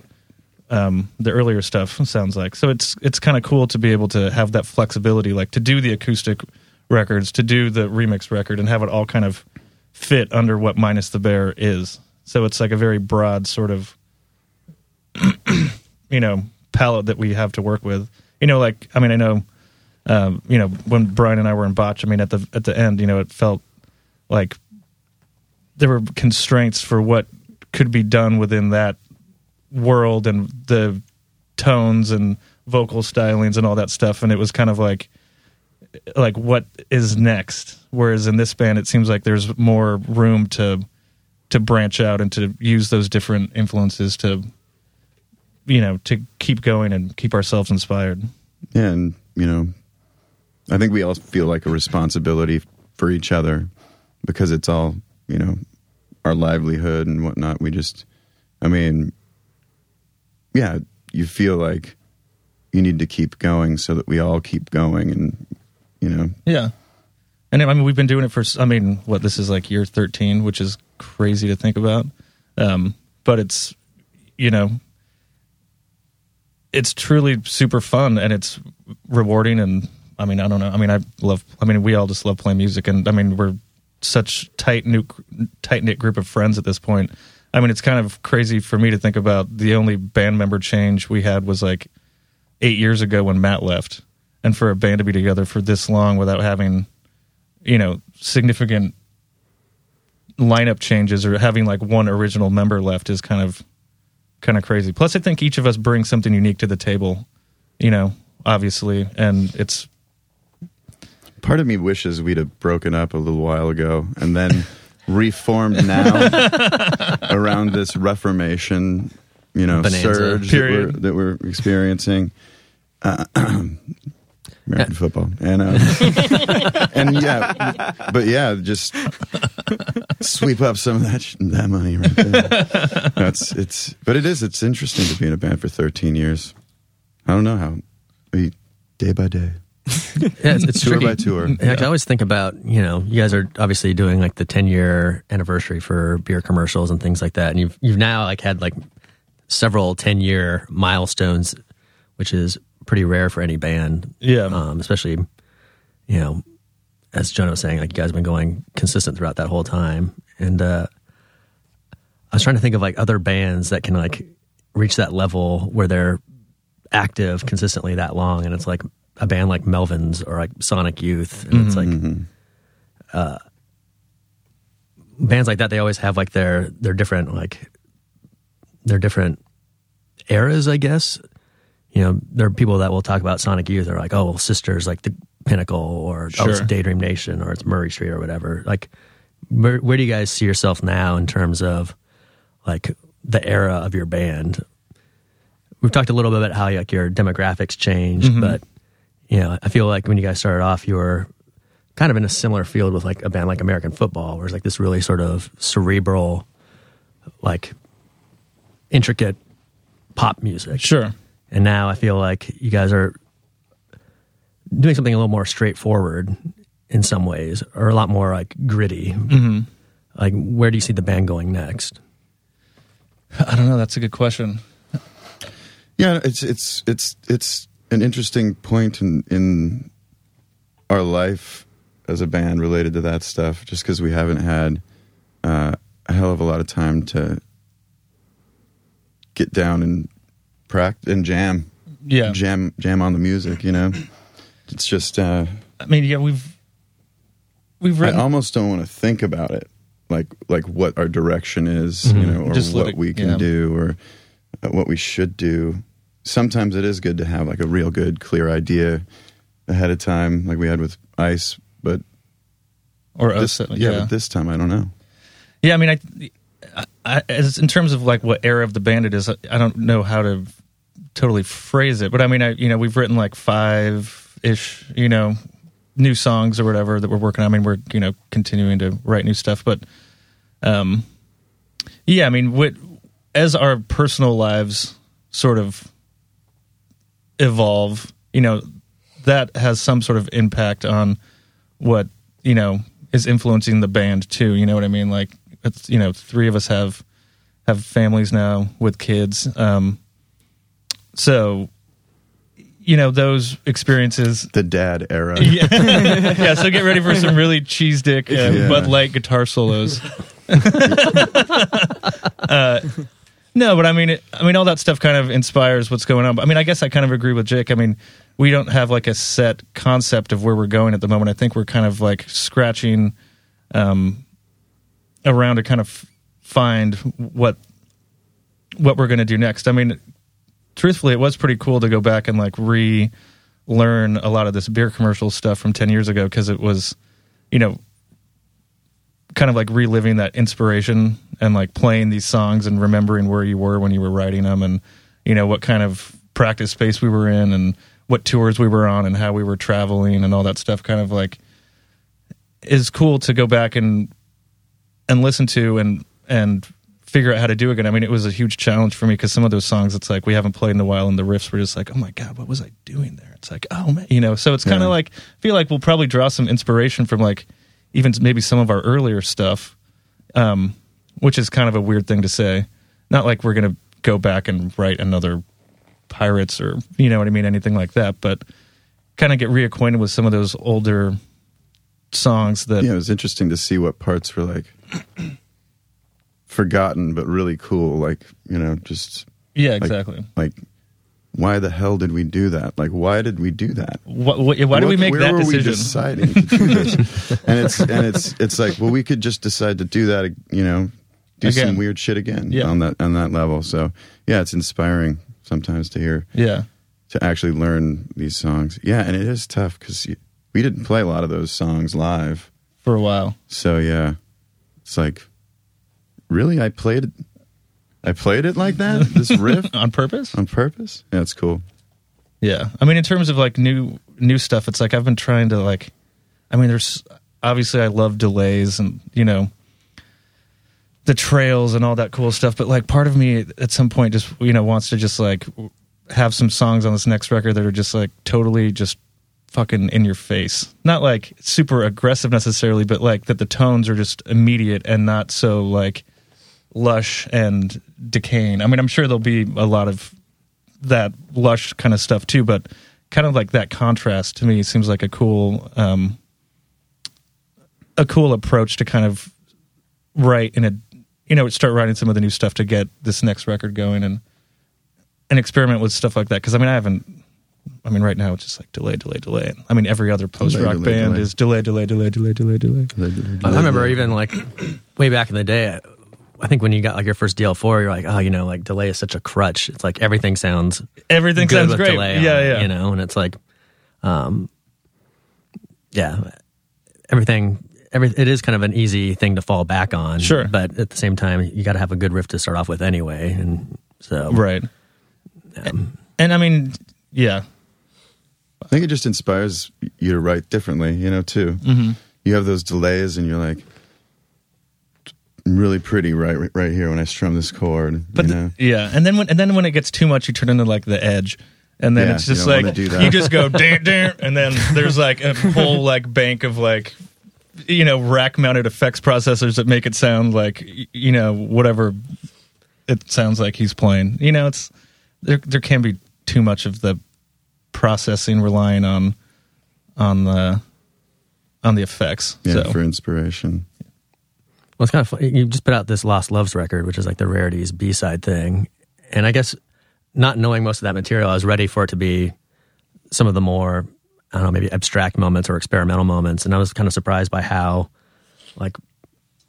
the earlier stuff sounds like. So it's kind of cool to be able to have that flexibility, like to do the acoustic records, to do the remix record, and have it all kind of fit under what Minus the Bear is. So it's like a very broad sort of, you know, palette that we have to work with. You know, like, I mean, I know, you know, when Brian and I were in Botch, I mean, at the end, you know, it felt like there were constraints for what could be done within that world and the tones and vocal stylings and all that stuff, and it was kind of like what is next, whereas in this band it seems like there's more room to branch out and to use those different influences to, you know, to keep going and keep ourselves inspired. Yeah, and, you know, I think we all feel like a responsibility for each other because it's all, you know, our livelihood and whatnot. We just, I mean, yeah, you feel like you need to keep going so that we all keep going, and, you know. Yeah. And, I mean, we've been doing it for, I mean, what, this is like year 13, which is crazy to think about. But it's, you know, it's truly super fun, and it's rewarding, and, I mean, I don't know. I mean, we all just love playing music, and, I mean, we're such tight-knit group of friends at this point. I mean, it's kind of crazy for me to think about the only band member change we had was like 8 years ago when Matt left. And for a band to be together for this long without having, you know, significant lineup changes or having like one original member left is kind of crazy. Plus, I think each of us brings something unique to the table, you know, obviously. And it's... Part of me wishes we'd have broken up a little while ago and then... reformed now around this reformation, you know, bonanza surge that we're experiencing. American football. And, and yeah, but yeah, just sweep up some of that money right there. It's interesting to be in a band for 13 years. I don't know how, day by day. Yeah, it's tour tricky. By tour. Yeah. I always think about, you know, you guys are obviously doing like the 10-year anniversary for Beer Commercials and things like that, and you've now like had like several 10-year milestones, which is pretty rare for any band. Yeah, especially, you know, as Jonah was saying, like you guys have been going consistent throughout that whole time, and I was trying to think of like other bands that can like reach that level where they're active consistently that long, and it's like a band like Melvins or like Sonic Youth, and it's like bands like that. They always have like their different eras, I guess. You know, there are people that will talk about Sonic Youth are like, oh, well, Sisters like the pinnacle, or sure. Oh, it's Daydream Nation, or it's Murray Street, or whatever. Like, where do you guys see yourself now in terms of like the era of your band? We've talked a little bit about how like your demographics changed, but you know, I feel like when you guys started off, you were kind of in a similar field with like a band like American Football, where it's like this really sort of cerebral, like intricate pop music. Sure. And now I feel like you guys are doing something a little more straightforward in some ways, or a lot more like gritty. Mm-hmm. Like, where do you see the band going next? I don't know. That's a good question. Yeah, it's an interesting point in our life as a band related to that stuff, just because we haven't had a hell of a lot of time to get down and practice and jam. Yeah. Jam on the music, you know? It's just... I mean, yeah, we've written... I almost don't want to think about it, like what our direction is, you know, or just what we can do, or what we should do. Sometimes it is good to have like a real good, clear idea ahead of time, like we had with Ice, but or this, Oso, yeah. But this time I don't know. Yeah, I mean, I as in terms of like what era of the band it is, I don't know how to totally phrase it, but I mean, you know, we've written like 5 ish, you know, new songs or whatever that we're working on. I mean, we're, you know, continuing to write new stuff, but yeah, I mean, as our personal lives sort of evolve, you know, that has some sort of impact on what, you know, is influencing the band too. You know what I mean? Like, it's, you know, three of us have families now with kids. So, you know, those experiences. The dad era. Yeah. Yeah, so get ready for some really cheese dick Bud Light guitar solos. No, but I mean, all that stuff kind of inspires what's going on. But I mean, I guess I kind of agree with Jake. I mean, we don't have like a set concept of where we're going at the moment. I think we're kind of like scratching around to kind of find what we're going to do next. I mean, truthfully, it was pretty cool to go back and like relearn a lot of this beer commercial stuff from 10 years ago, because it was, you know, kind of like reliving that inspiration and like playing these songs and remembering where you were when you were writing them, and, you know, what kind of practice space we were in and what tours we were on and how we were traveling and all that stuff kind of like is cool to go back and listen to and figure out how to do again. I mean, it was a huge challenge for me, because some of those songs, it's like we haven't played in a while and the riffs were just like, oh my God, what was I doing there? It's like, oh man, you know, so it's kind of like, I feel like we'll probably draw some inspiration from like, even maybe some of our earlier stuff, which is kind of a weird thing to say. Not like we're going to go back and write another Pirates or, you know what I mean, anything like that, but kind of get reacquainted with some of those older songs that... Yeah, it was interesting to see what parts were like forgotten, but really cool, like, you know, just... Yeah, exactly. Like why the hell did we do that? Like, why did we do that? Why did we make that decision? Were we deciding to do this? and it's like, well, we could just decide to do that, you know, some weird shit again on that level. So yeah, it's inspiring sometimes to hear, to actually learn these songs. Yeah, and it is tough because we didn't play a lot of those songs live for a while. So yeah, it's like, really, I played it like that? This riff? On purpose? On purpose? Yeah, it's cool. Yeah. I mean, in terms of, like, new stuff, it's like I've been trying to, like... I mean, there's... Obviously, I love delays and, you know, the trails and all that cool stuff, but, like, part of me at some point just, you know, wants to just, like, have some songs on this next record that are just, like, totally just fucking in your face. Not, like, super aggressive necessarily, but, like, that the tones are just immediate and not so, like... lush and decaying. I mean, I'm sure there'll be a lot of that lush kind of stuff too, but kind of like that contrast to me seems like a cool approach to kind of write in a, you know, start writing some of the new stuff to get this next record going and experiment with stuff like that. Because I mean, I mean, right now it's just like delay, delay, delay. I mean, every other post-rock band is delay, delay, delay, delay, delay, delay. I remember even like way back in the day, I think when you got like your first DL4, you're like, oh, you know, like delay is such a crutch. It's like everything sounds great. Delay, you know, and it's like, it is kind of an easy thing to fall back on. Sure, but at the same time, you got to have a good riff to start off with anyway, and so right. And I mean, yeah, I think it just inspires you to write differently, you know, too. Mm-hmm. You have those delays, and you're like, really pretty right here when I strum this chord, but you know? and then when it gets too much, you turn into like The Edge, and then it's just like you just go dun, dun, and then there's like a whole like bank of like, you know, rack mounted effects processors that make it sound like, you know, whatever it sounds like he's playing, you know. It's there can be too much of the processing relying on the effects for inspiration. Well, it's kind of funny. You just put out this Lost Loves record, which is like the rarities B-side thing. And I guess not knowing most of that material, I was ready for it to be some of the more, I don't know, maybe abstract moments or experimental moments. And I was kind of surprised by how like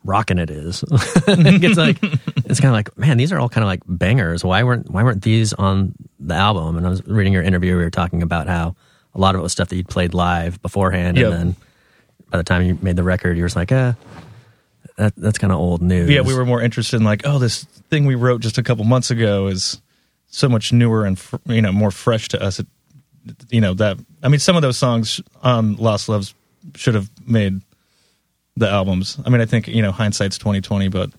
rockin' it is. It's like, it's kind of like, man, these are all kind of like bangers. Why weren't these on the album? And I was reading your interview, we were talking about how a lot of it was stuff that you'd played live beforehand. Yep. And then by the time you made the record, you were just like, That's kind of old news. Yeah, we were more interested in like, oh, this thing we wrote just a couple months ago is so much newer and, you know, more fresh to us. It you know, that, I mean, some of those songs on Lost Loves should have made the albums. I mean, I think, you know, hindsight's 20/20, but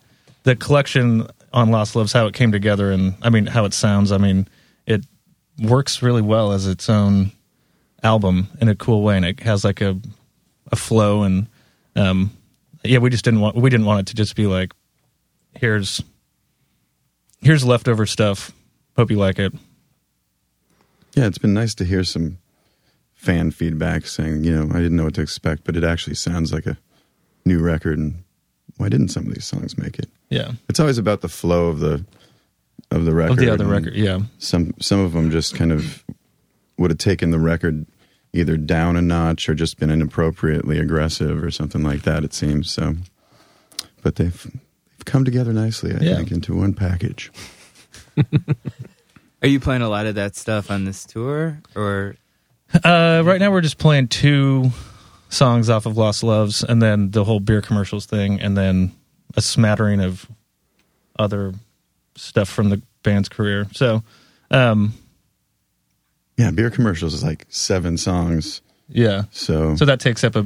the collection on Lost Loves, how it came together and, I mean, how it sounds, I mean, it works really well as its own album in a cool way, and it has like a flow, and yeah, we didn't want it to just be like, here's leftover stuff, hope you like it. Yeah, it's been nice to hear some fan feedback saying, you know, I didn't know what to expect, but it actually sounds like a new record, and why didn't some of these songs make it? Yeah, it's always about the flow of the record. Of the other record, yeah. Some of them just kind of would have taken the record either down a notch or just been inappropriately aggressive or something like that, it seems. So, but they've come together nicely, I think, into one package. Are you playing a lot of that stuff on this tour, or? Right now we're just playing 2 songs off of Lost Loves, and then the whole Beer Commercials thing, and then a smattering of other stuff from the band's career. So, yeah, Beer Commercials is like 7 songs. Yeah, so that takes up a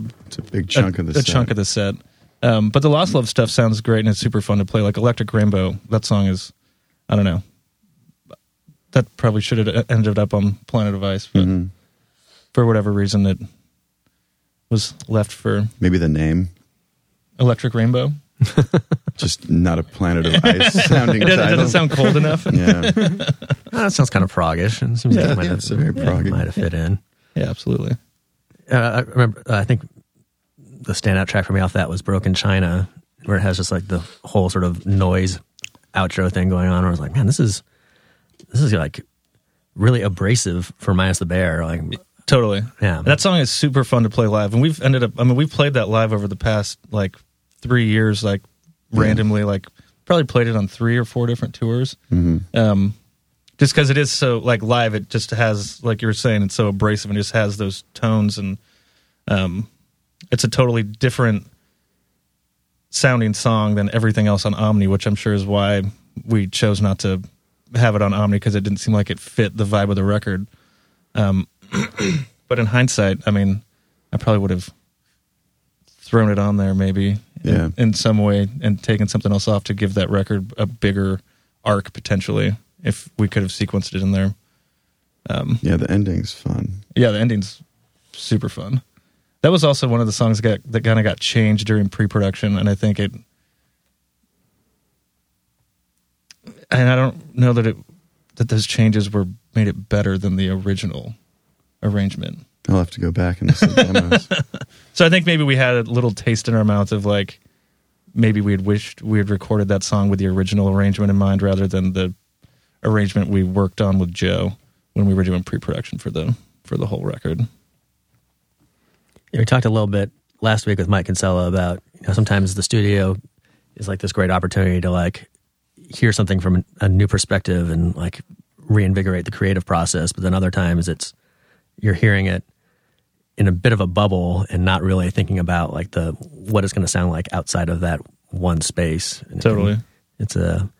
big chunk of the set. Chunk of the set. But the Lost Loves stuff sounds great, and it's super fun to play. Like Electric Rainbow, that song is, I don't know. That probably should have ended up on Planet of Ice, but for whatever reason it was left for... Maybe the name? Electric Rainbow? Just not a Planet of Ice sounding title. It doesn't sound cold enough. Yeah. Oh, that sounds kind of prog-ish. It seems like it might have fit in. Yeah, absolutely. I remember, I think the standout track for me off that was Broken China, where it has just like the whole sort of noise outro thing going on, where I was like, man, this is like really abrasive for Minus the Bear. Like, totally. Yeah. And that song is super fun to play live. And we've ended up, I mean, we've played that live over the past like 3 years, like randomly, like probably played it on 3 or 4 different tours. Just because it is so like live, it just has, like you were saying, it's so abrasive and just has those tones, and it's a totally different sounding song than everything else on Omni, which I'm sure is why we chose not to have it on Omni, because it didn't seem like it fit the vibe of the record. But in hindsight, I mean, I probably would have thrown it on there maybe in some way and taken something else off to give that record a bigger arc potentially if we could have sequenced it in there. The ending's fun. Yeah, the ending's super fun. That was also one of the songs that kind of got changed during pre-production, and I think it... And I don't know that those changes were made it better than the original arrangement. I'll have to go back and listen to demos. So I think maybe we had a little taste in our mouth of like, maybe we had wished we had recorded that song with the original arrangement in mind rather than the arrangement we worked on with Joe when we were doing pre-production for the whole record. Yeah, we talked a little bit last week with Mike Kinsella about, you know, sometimes the studio is like this great opportunity to like hear something from a new perspective and like reinvigorate the creative process, but then other times it's you're hearing it in a bit of a bubble and not really thinking about like what it's going to sound like outside of that one space. And totally, it's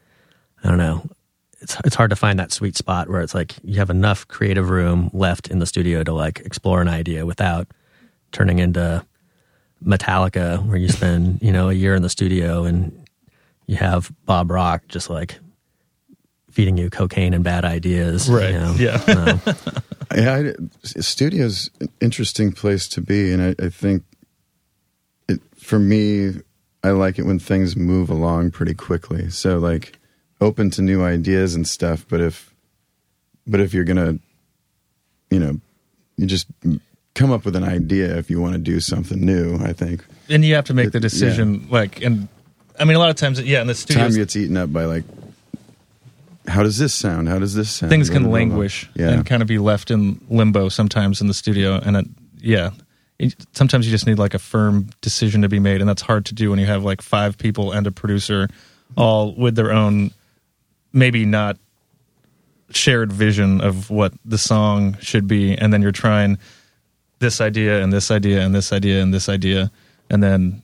hard to find that sweet spot where it's like you have enough creative room left in the studio to like explore an idea without turning into Metallica, where you spend a year in the studio and you have Bob Rock just like feeding you cocaine and bad ideas. Right. Yeah. Studio's an interesting place to be. And I think for me, I like it when things move along pretty quickly. So like open to new ideas and stuff. But if you're going to, you just come up with an idea if you want to do something new, I think. And you have to make the decision I mean, a lot of times, in the studio, time gets eaten up by like, how does this sound? How does this sound? Things can languish and kind of be left in limbo sometimes in the studio, and sometimes you just need like a firm decision to be made, and that's hard to do when you have like 5 people and a producer, all with their own, maybe not shared vision of what the song should be, and then you're trying this idea and this idea and this idea and this idea, and then.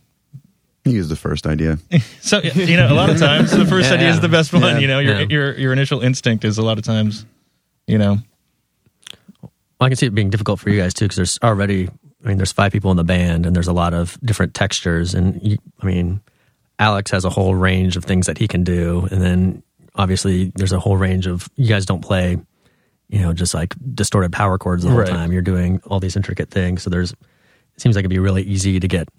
You use the first idea. So, a lot of times the first idea is the best one. Yeah, your initial instinct is a lot of times, I can see it being difficult for you guys too, because there's already, I mean, there's 5 people in the band and there's a lot of different textures. And you, I mean, Alex has a whole range of things that he can do. And then obviously there's a whole range of, you guys don't play, you know, just like distorted power chords the whole time. You're doing all these intricate things. So there's, it seems like it'd be really easy to get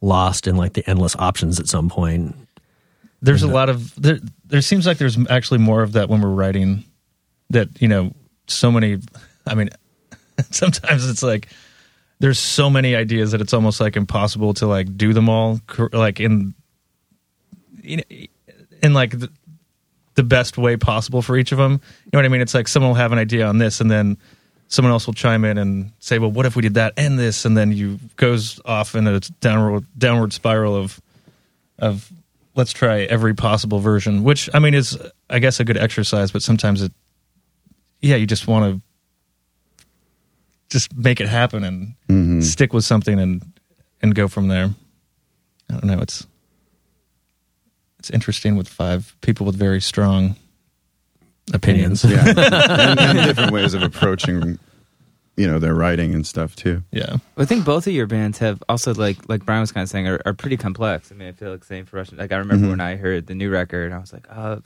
lost in like the endless options at some point. There's a lot of, there seems like there's actually more of that when we're writing that, you know, so many, I mean, sometimes it's like there's so many ideas that it's almost like impossible to like do them all like in like the best way possible for each of them. You know what I mean? It's like someone will have an idea on this and then someone else will chime in and say, well, what if we did that and this? And then you goes off in a downward spiral of let's try every possible version, which I mean is I guess a good exercise, but sometimes it, yeah, you just want to just make it happen and stick with something and go from there. I don't know. It's interesting with 5 people with very strong opinions. And different ways of approaching, you know, their writing and stuff too. Yeah. I think both of your bands have also like Brian was kind of saying are pretty complex. I mean, I feel like the same for Russian. Like I remember when I heard the new record and I was like, oh,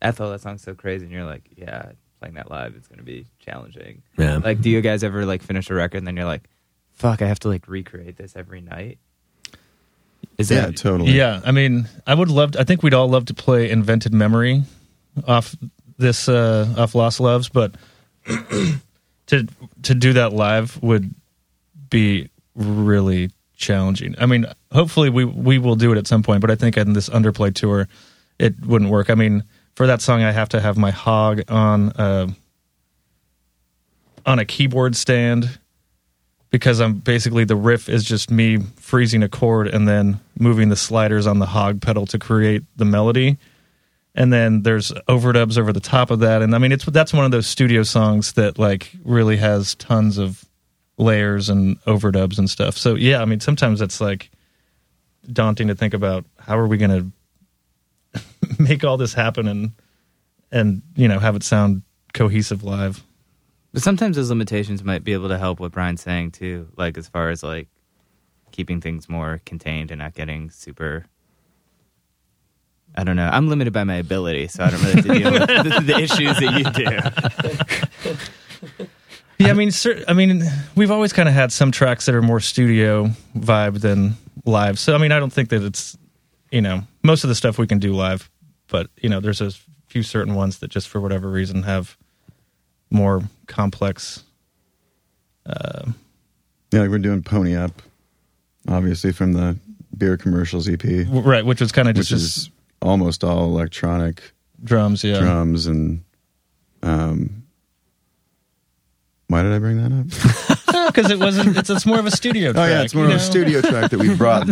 Ethel, that song's so crazy. And you're like, yeah, playing that live, it's going to be challenging. Yeah. Like, do you guys ever like finish a record and then you're like, "Fuck, I have to like recreate this every night"? Totally. Yeah, I mean, I think we'd all love to play "Invented Memory" off this off Lost Loves, but to do that live would be really challenging. I mean, hopefully we will do it at some point, but I think on this underplay tour, it wouldn't work. I mean, for that song, I have to have my hog on a keyboard stand because I'm basically the riff is just me freezing a chord and then moving the sliders on the hog pedal to create the melody, and then there's overdubs over the top of that. And I mean, that's one of those studio songs that like really has tons of layers and overdubs and stuff. So yeah, I mean, sometimes it's like daunting to think about how are we going to make all this happen and you know have it sound cohesive live. But sometimes those limitations might be able to help what Brian's saying too, like as far as like keeping things more contained and not getting super, I don't know, I'm limited by my ability, so I don't really have to deal with the issues that you do. Yeah, I mean we've always kind of had some tracks that are more studio vibe than live, so I mean I don't think that it's, you know, most of the stuff we can do live, but, you know, there's a few certain ones that just for whatever reason have more complex. Yeah, like we're doing Pony Up, obviously, from the Beer Commercials EP. Right, which was kind of just almost all electronic. Drums, yeah. Drums and... why did I bring that up? Because it wasn't. It's more of a studio track. Oh yeah, it's more of a studio track that we brought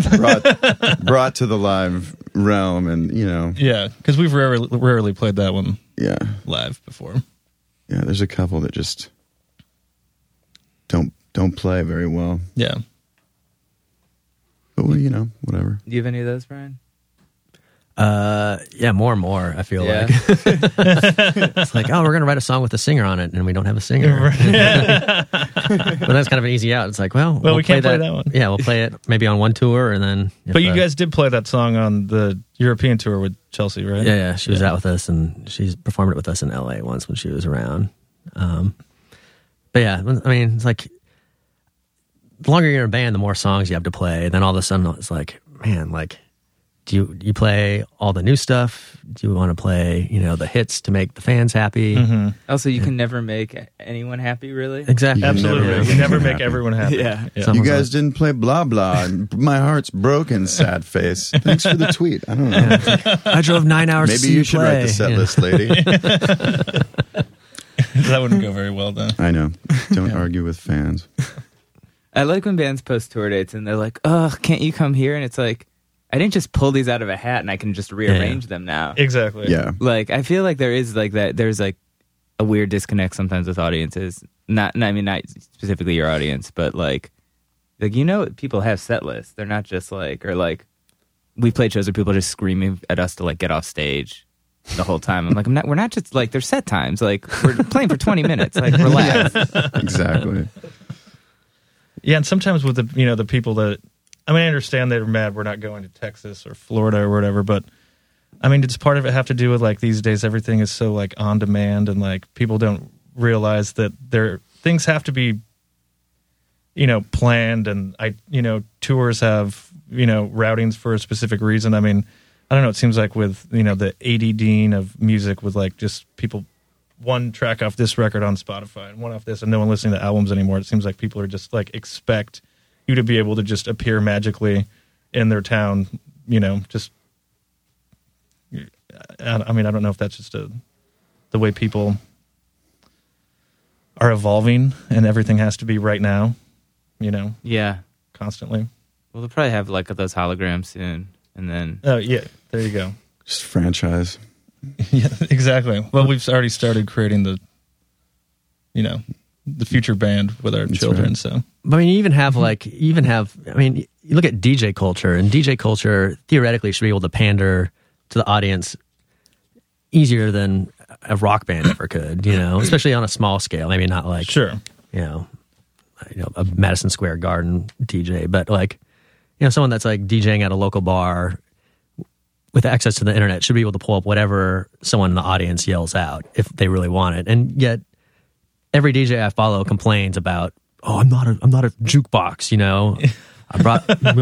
to the live realm, and you know. Yeah, because we've rarely played that one. Yeah. Live before. Yeah, there's a couple that just don't play very well. Yeah. But well, you know, whatever. Do you have any of those, Brian? Yeah, more and more, I feel like. It's like, oh, we're going to write a song with a singer on it, and we don't have a singer. But that's kind of an easy out. It's like, well we can't play that one. Yeah, we'll play it maybe on one tour, and then... But you guys did play that song on the European tour with Chelsea, right? Yeah, she was out with us, and she's performed it with us in LA once when she was around. But yeah, I mean, it's like, the longer you're in a band, the more songs you have to play, and then all of a sudden it's like, man, like... Do you play all the new stuff? Do you want to play, you know, the hits to make the fans happy? Mm-hmm. Also, you can never make anyone happy, really? Exactly. Absolutely. You never make everyone happy. Yeah. You guys didn't play blah, blah. And my heart's broken, sad face. Thanks for the tweet. I don't know. I drove 9 hours to see you play. Maybe you should write the set list, lady. That wouldn't go very well, though. I know. Don't argue with fans. I like when bands post tour dates and they're like, oh, can't you come here? And it's like, I didn't just pull these out of a hat and I can just rearrange them now. Exactly. Yeah. Like, I feel like there is like that, there's like a weird disconnect sometimes with audiences. Not specifically your audience, but like, you know, people have set lists. They're not just like, or like, we play shows where people are just screaming at us to like get off stage. the whole time. I'm like, we're not just like, there's set times. Like, we're playing for 20 minutes. Like, relax. Yeah, exactly. Yeah, and sometimes with the, the people that, I understand they're mad we're not going to Texas or Florida or whatever, but does part of it have to do with, like, these days everything is so, like, on demand, and, like, people don't realize that things have to be, planned, and, tours have, routings for a specific reason. I don't know, it seems like with, the ADD of music, with, like, just people, one track off this record on Spotify and one off this, and no one listening to albums anymore. It seems like people are just, like, expect you to be able to just appear magically in their town, just... I don't know if that's just the way people are evolving, and everything has to be right now, Yeah. Constantly. Well, they'll probably have, like, those holograms soon, and then... Oh, yeah. There you go. Just franchise. Yeah, exactly. Well, we've already started creating the, the future band with our children, right. So... you look at DJ culture, and DJ culture theoretically should be able to pander to the audience easier than a rock band ever could, especially on a small scale. Maybe not like, sure, a Madison Square Garden DJ, but like, someone that's like DJing at a local bar with access to the internet should be able to pull up whatever someone in the audience yells out if they really want it. And yet every DJ I follow complains about, I'm not a jukebox, we'll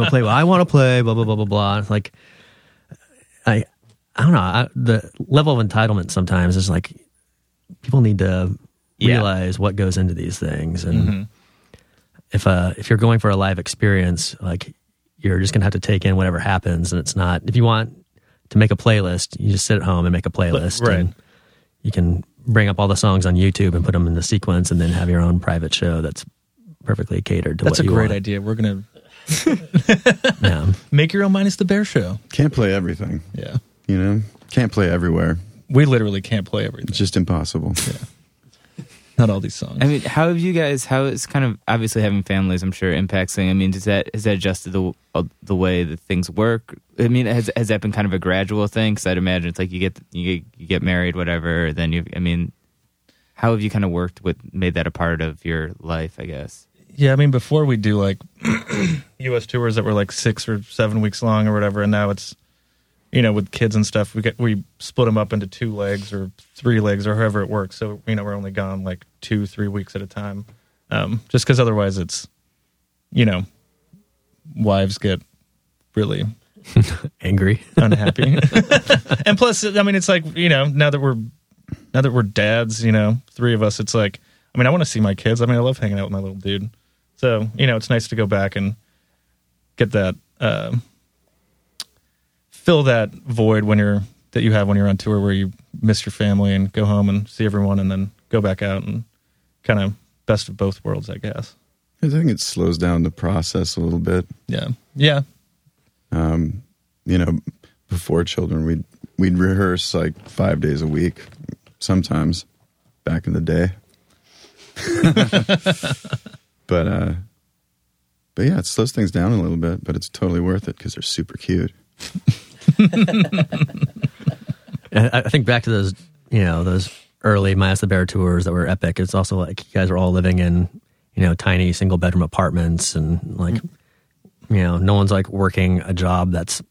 play what I want to play, blah, blah, blah, blah, blah. It's like, I don't know. The level of entitlement sometimes is like, people need to realize what goes into these things, and if you're going for a live experience, like, you're just gonna have to take in whatever happens, and it's not. If you want to make a playlist, you just sit at home and make a playlist, right? And you can bring up all the songs on YouTube and put them in the sequence, and then have your own private show that's perfectly catered to. That's what you want. That's a great idea. We're gonna yeah. Make your own Minus the Bear show. Can't play everything. Yeah. Can't play everywhere. We literally can't play everything. It's just impossible. Yeah. Not all these songs. How have you guys, how is kind of obviously having families, I'm sure, impacts things. Has that adjusted the way that things work? Has that been kind of a gradual thing? Because I'd imagine it's like you get married, whatever, then how have you kind of made that a part of your life, I guess? Yeah, before we do, like, U.S. tours that were, like, 6 or 7 weeks long or whatever, and now it's, with kids and stuff, we split them up into 2 legs or 3 legs or however it works. So, we're only gone, like, 2-3 weeks at a time. Just because otherwise it's, wives get really... angry. Unhappy. And plus, it's like, now that we're dads, 3 of us, it's like... I want to see my kids. I love hanging out with my little dude. So, it's nice to go back and get that, fill that void that you have when you're on tour, where you miss your family and go home and see everyone, and then go back out, and kind of best of both worlds, I guess. I think it slows down the process a little bit. Yeah. Yeah. Before children, we'd rehearse like 5 days a week, sometimes, back in the day. But yeah, it slows things down a little bit, but it's totally worth it because they're super cute. I think back to those, those early Minus the Bear tours that were epic. It's also like you guys are all living in, tiny single bedroom apartments, and like, no one's like working a job that's,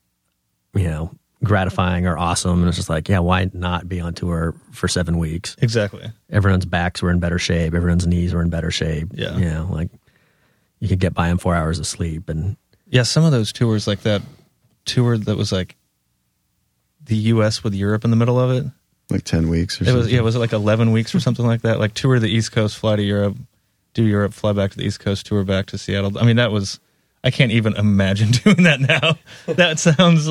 gratifying or awesome, and it's just like, yeah, why not be on tour for 7 weeks? Exactly. Everyone's backs were in better shape, everyone's knees were in better shape. Yeah. Like, you could get by on 4 hours of sleep, and yeah, some of those tours, like that tour that was like the U.S. with Europe in the middle of it, like 10 weeks or something. Was it like 11 weeks or something like that? Like, tour the East Coast, fly to Europe, do Europe, fly back to the East Coast, tour back to Seattle. I can't even imagine doing that now. That sounds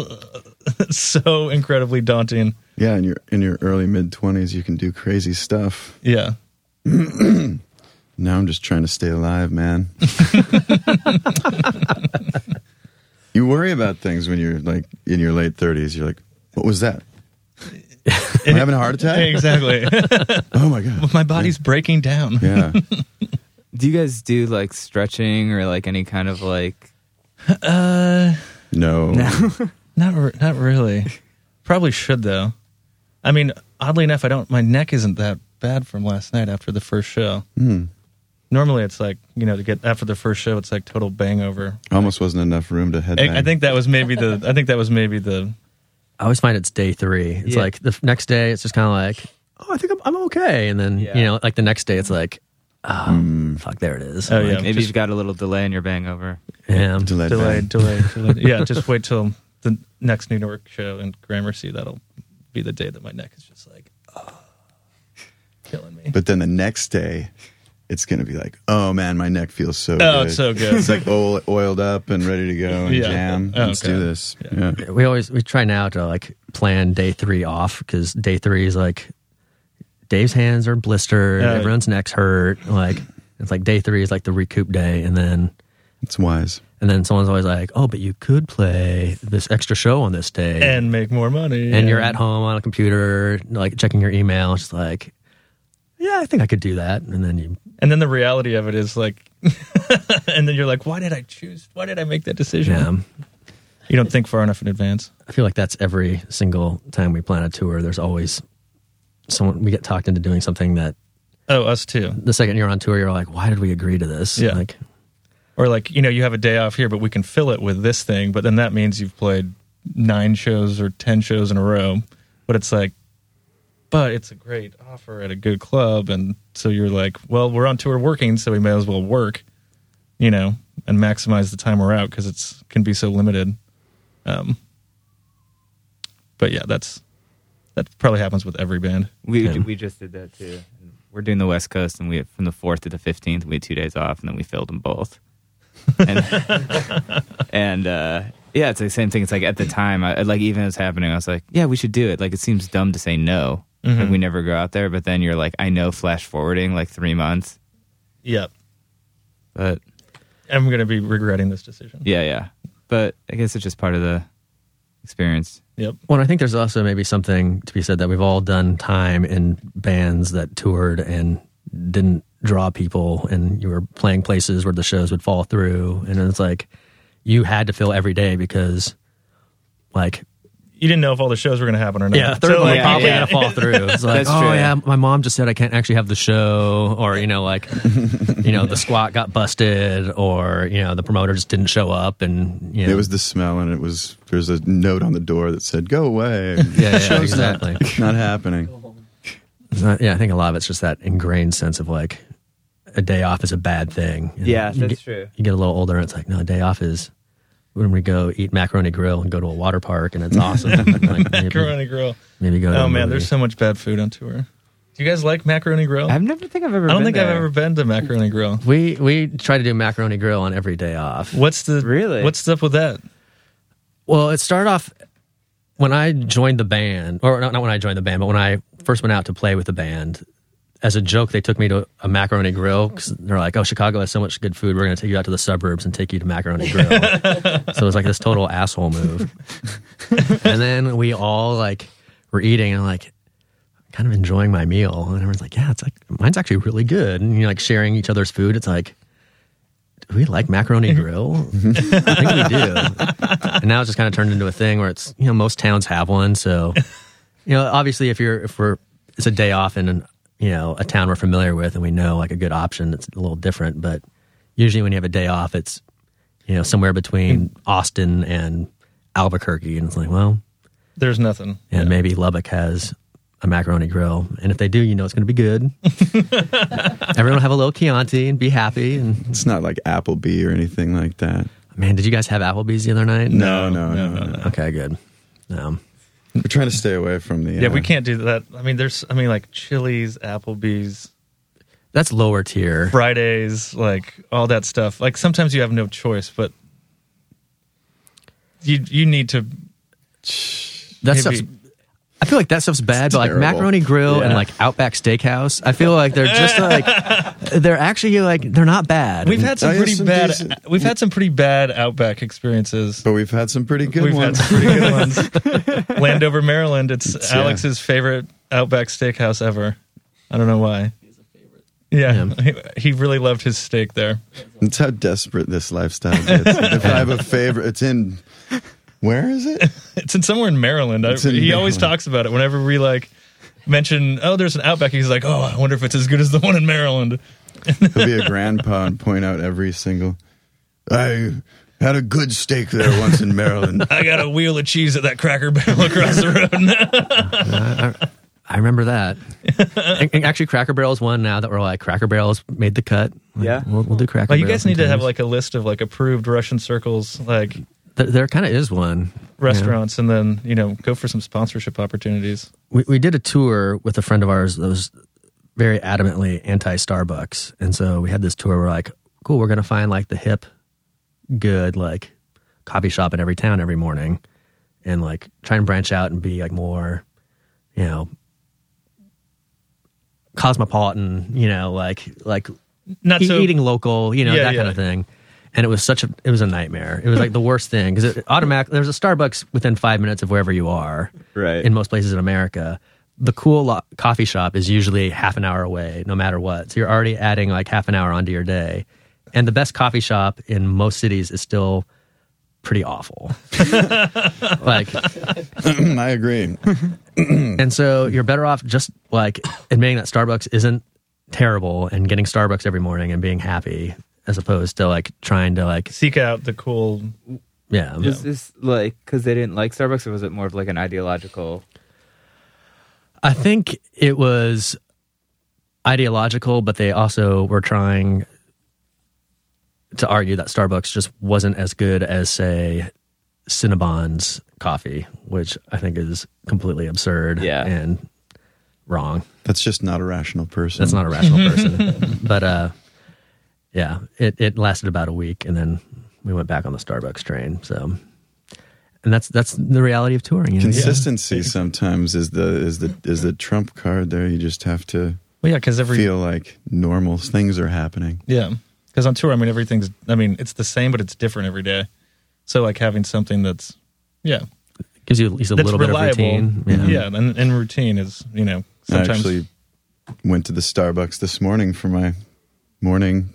so incredibly daunting. Yeah, in your early mid-20s, you can do crazy stuff. Yeah. Now I'm just trying to stay alive, man. You worry about things when you're like in your late 30s. You're like, what was that? Am I having a heart attack? Exactly. Oh my God. My body's breaking down. Yeah. Do you guys do like stretching or like any kind of like... No. Not really. Probably should, though. I mean, oddly enough, I don't. My neck isn't that bad from last night after the first show. Mm. Normally, it's like, you know, to get after the first show, it's like total bangover. Almost wasn't enough room to headbang. I think that was maybe the. I always find it's day three. It's like the next day, it's just kind of like, oh, I think I'm okay, and then you know, like the next day, it's like, oh, fuck, there it is. Oh, yeah, like, maybe you've got a little delay in your bangover. Yeah, delayed. Yeah, just wait till the next New York show in Gramercy. That'll be the day that my neck is just like, oh, killing me. But then the next day, it's going to be like, oh man, my neck feels so good. Oh, it's so good. It's like oiled up and ready to go and jam. Oh, Let's do this. Yeah. Yeah. We try now to like plan day three off, because day three is like Dave's hands are blistered, everyone's neck's hurt. Like, it's like day three is like the recoup day. And then it's wise. And then someone's always like, oh, but you could play this extra show on this day and make more money. And you're at home on a computer, like checking your email, just like, yeah, I think I could do that. And then the reality of it is like, and then you're like, why did I make that decision? Yeah. You don't think far enough in advance. I feel like that's every single time we plan a tour. There's always someone, we get talked into doing something that. Oh, us too. The second you're on tour, you're like, why did we agree to this? Yeah. Like, or like, you know, you have a day off here, but we can fill it with this thing. But then that means you've played 9 shows or 10 shows in a row. But it's like, but it's a great offer at a good club, and so you're like, well, we're on tour working, so we may as well work, you know, and maximize the time we're out, because it's can be so limited. But yeah, that probably happens with every band. We just did that too. We're doing the West Coast, and we from the 4th to the 15th, we had 2 days off, and then we filled them both. And yeah, it's the same thing. It's like at the time, I even as happening, I was like, yeah, we should do it. Like, it seems dumb to say no. Mm-hmm. Like, we never go out there, but then you're like, I know, flash forwarding like 3 months. Yep. But I'm going to be regretting this decision. Yeah. But I guess it's just part of the experience. Yep. Well, I think there's also maybe something to be said that we've all done time in bands that toured and didn't draw people, and you were playing places where the shows would fall through, and it's like, you had to fill every day because, like, you didn't know if all the shows were going to happen or not. Yeah, third one probably going to fall through. It's like, That's true. My mom just said I can't actually have the show, or you know, like, you know, the squat got busted, or you know, the promoter just didn't show up, and you know, it was the smell, and there's a note on the door that said go away. Yeah, exactly. Not happening. I think a lot of it's just that ingrained sense of like, a day off is a bad thing. You know, true. You get a little older, and it's like, no, a day off is when we go eat Macaroni Grill and go to a water park, and it's awesome. Like, Macaroni Grill. Maybe go. Oh man, there's so much bad food on tour. Do you guys like Macaroni Grill? I've ever been to Macaroni Grill. We try to do Macaroni Grill on every day off. What's up with that? Well, it started off when I joined the band, or not when I joined the band, but when I first went out to play with the band. As a joke, they took me to a Macaroni Grill because they're like, oh, Chicago has so much good food. We're going to take you out to the suburbs and take you to Macaroni Grill. So it was like this total asshole move. And then we all like were eating and like kind of enjoying my meal. And everyone's like, yeah, it's like, mine's actually really good. And you're like sharing each other's food. It's like, do we like Macaroni Grill? I think we do. And now it's just kind of turned into a thing where it's, you know, most towns have one. So, you know, obviously it's a day off and you know, a town we're familiar with and we know like a good option that's a little different, but usually when you have a day off, it's, you know, somewhere between Austin and Albuquerque, and it's like, well, there's nothing. And maybe Lubbock has a Macaroni Grill, and if they do, you know it's going to be good. Everyone will have a little Chianti and be happy. And it's not like Applebee or anything like that. Man, did you guys have Applebee's the other night? No. Okay, good. No. We're trying to stay away from the... Yeah, we can't do that. I mean, like Chili's, Applebee's. That's lower tier. Fridays, like all that stuff. Like sometimes you have no choice, but you need to... I feel like that stuff's bad, but like Macaroni Grill and like Outback Steakhouse, I feel like they're just like, they're actually like, they're not bad. We've had some pretty bad Outback experiences. But we've had some pretty good ones. Landover, Maryland, it's Alex's favorite Outback Steakhouse ever. I don't know why. Yeah, he really loved his steak there. It's how desperate this lifestyle gets. If I have a favorite, it's in... Where is it? It's in somewhere in Maryland. He always talks about it whenever we like mention, oh, there's an Outback. He's like, oh, I wonder if it's as good as the one in Maryland. He'll be a grandpa and point out every single. I had a good steak there once in Maryland. I got a wheel of cheese at that Cracker Barrel across the road. I remember that. And actually, Cracker Barrel's one now that we're like, Cracker Barrel's made the cut. Like, yeah. We'll do Cracker Barrel. You guys need to have like a list of like approved Russian Circles. Like there kind of is one. Restaurants, yeah. And then, go for some sponsorship opportunities. We did a tour with a friend of ours that was very adamantly anti-Starbucks. And so we had this tour where we're like, cool, we're going to find like the hip, good, like coffee shop in every town every morning and like try and branch out and be like more, cosmopolitan, like not so, eating local, that kind of thing. And it was it was a nightmare. It was like the worst thing because there's a Starbucks within 5 minutes of wherever you are. Right. In most places in America, the cool coffee shop is usually half an hour away, no matter what. So you're already adding like half an hour onto your day. And the best coffee shop in most cities is still pretty awful. I agree. And so you're better off just like admitting that Starbucks isn't terrible and getting Starbucks every morning and being happy, as opposed to like trying to like seek out the cool. Yeah. Is this like because they didn't like Starbucks, or was it more of like an ideological? I think it was ideological, but they also were trying to argue that Starbucks just wasn't as good as, say, Cinnabon's coffee, which I think is completely absurd and wrong. That's just not a rational person. But it lasted about a week, and then we went back on the Starbucks train. So, and that's the reality of touring. Consistency sometimes is the trump card. There, you just have to feel like normal things are happening. Yeah. Because on tour, it's the same, but it's different every day. So, like, having something that's, gives you at least a little reliable, bit of routine. Yeah, and routine is, sometimes. I actually went to the Starbucks this morning for my morning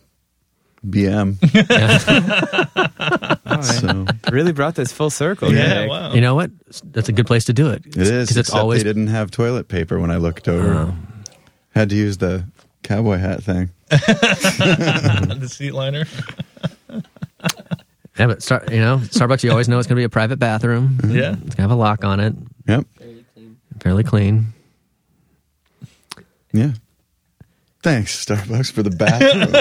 BM. So. Really brought this full circle. Yeah, wow. You know what? That's a good place to do it. It is, because they didn't have toilet paper when I looked over. Had to use the cowboy hat thing. The seat liner. But Starbucks, you always know it's going to be a private bathroom. Yeah. It's going to have a lock on it. Yep. Fairly clean. Yeah. Thanks, Starbucks, for the bathroom.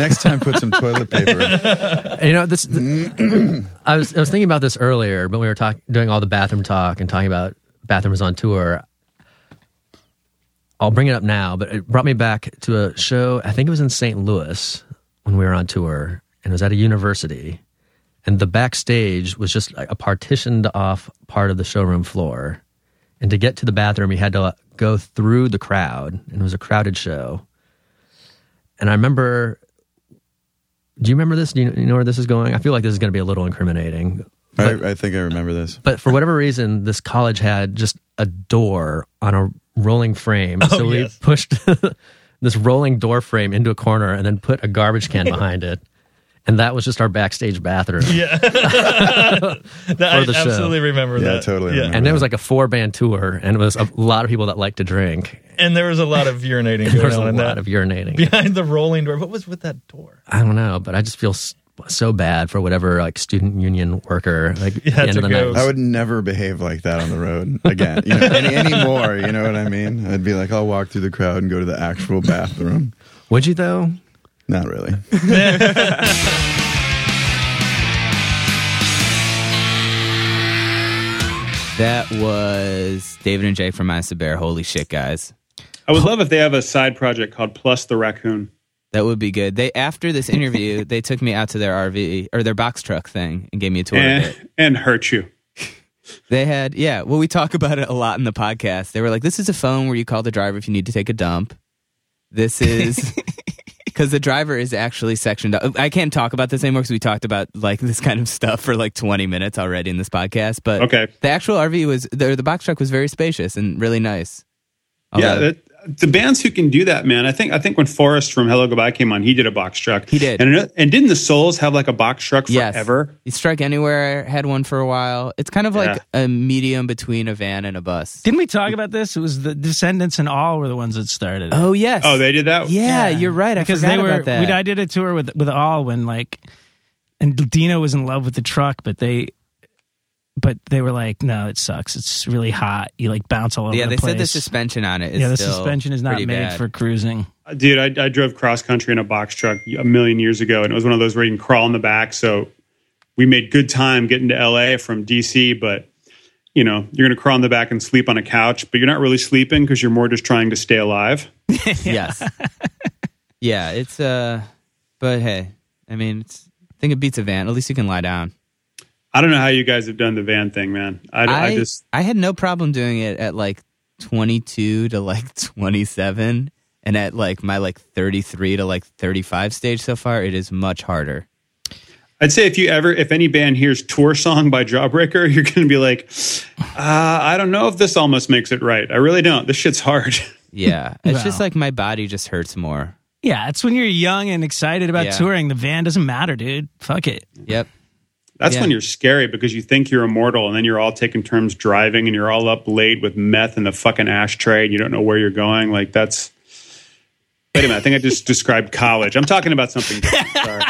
Next time, put some toilet paper in. I was thinking about this earlier, but we were doing all the bathroom talk and talking about bathrooms on tour. I'll bring it up now, but it brought me back to a show, I think it was in St. Louis when we were on tour, and it was at a university, and the backstage was just like a partitioned off part of the showroom floor, and to get to the bathroom, you had to go through the crowd, and it was a crowded show. And I remember, do you remember this? Do you know where this is going? I feel like this is going to be a little incriminating. But, I think I remember this. But for whatever reason, this college had just a door on a rolling frame. We pushed this rolling door frame into a corner and then put a garbage can behind it. And that was just our backstage bathroom. Yeah. Remember that. Yeah, totally. Yeah. And it was like a 4-band tour, and it was a lot of people that liked to drink. And there was a lot of urinating going on in that. There was a lot of urinating. Behind the rolling door. What was with that door? I don't know, but I just feel so bad for whatever like student union worker at the end of the night. I would never behave like that on the road again. Anymore, you know what I mean? I'd be like, I'll walk through the crowd and go to the actual bathroom. Would you though? Not really. That was David and Jake from Minus the Bear. Holy shit, guys. I would love if they have a side project called Plus the Raccoon. That would be good. After this interview, they took me out to their RV or their box truck thing and gave me a tour of it. And hurt you. They had, we talk about it a lot in the podcast. They were like, this is a phone where you call the driver if you need to take a dump. This is, because the driver is actually sectioned up. I can't talk about this anymore because we talked about like this kind of stuff for like 20 minutes already in this podcast. But the actual RV was, the box truck was very spacious and really nice. Although, the bands who can do that, man. I think when Forrest from Hello Goodbye came on, he did a box truck. He did. And didn't the Souls have like a box truck forever? Yes. He struck anywhere, had one for a while. It's kind of like a medium between a van and a bus. Didn't we talk about this? It was the Descendants and All were the ones that started it. Oh, yes. Oh, they did that? Yeah, you're right. I forgot about that. I did a tour with All when like, and Dino was in love with the truck, but they were like, no, it sucks. It's really hot. You like bounce all over the place. Yeah, they said the suspension on it is the suspension is not made for cruising. Dude, I drove cross country in a box truck a million years ago, and it was one of those where you can crawl in the back. So we made good time getting to LA from DC, but you know, you're going to crawl in the back and sleep on a couch, but you're not really sleeping because you're more just trying to stay alive. Yes. Yeah, it's but hey, I mean, I think it beats a van. At least you can lie down. I don't know how you guys have done the van thing, man. I had no problem doing it at like 22 to like 27, and at like my like 33 to like 35 stage so far, it is much harder. I'd say if any band hears Tour Song by Jawbreaker, you're going to be like, I don't know if this almost makes it right. I really don't. This shit's hard. Yeah, it's just like my body just hurts more. Yeah, it's when you're young and excited about touring. The van doesn't matter, dude. Fuck it. Yep. That's when you're scary because you think you're immortal, and then you're all taking turns driving, and you're all up late with meth in the fucking ashtray, and you don't know where you're going. Like that's. Wait a minute! I think I just described college. I'm talking about something different.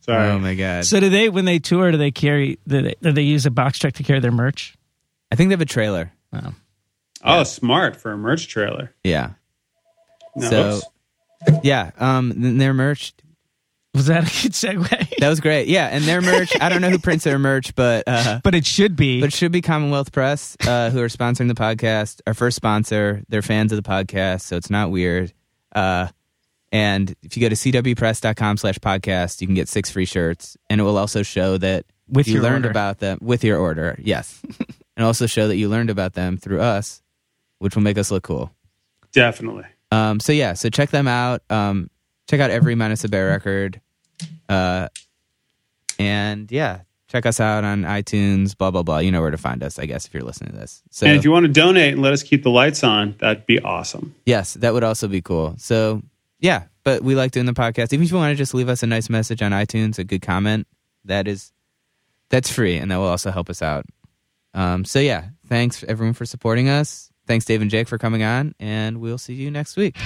Sorry. Oh my god! So do they? When they tour, do they carry? Do they use a box truck to carry their merch? I think they have a trailer. Wow. Oh, yeah. Smart for a merch trailer. Yeah. No, so, their merch. Was that a good segue? That was great. Yeah, and their merch, I don't know who prints their merch, but it should be. But it should be Commonwealth Press, who are sponsoring the podcast. Our first sponsor. They're fans of the podcast, so it's not weird. And if you go to cwpress.com/podcast, you can get 6 free shirts, and it will also show that you learned about them with your order. Yes. And also show that you learned about them through us, which will make us look cool. Definitely. So check them out. Check out every Minus the Bear record. And check us out on iTunes, blah, blah, blah. You know where to find us, I guess, if you're listening to this. So, and if you want to donate and let us keep the lights on, that'd be awesome. Yes, that would also be cool. So, yeah, but we like doing the podcast. Even if you want to just leave us a nice message on iTunes, a good comment, that's free, and that will also help us out. Thanks, everyone, for supporting us. Thanks, Dave and Jake, for coming on, and we'll see you next week.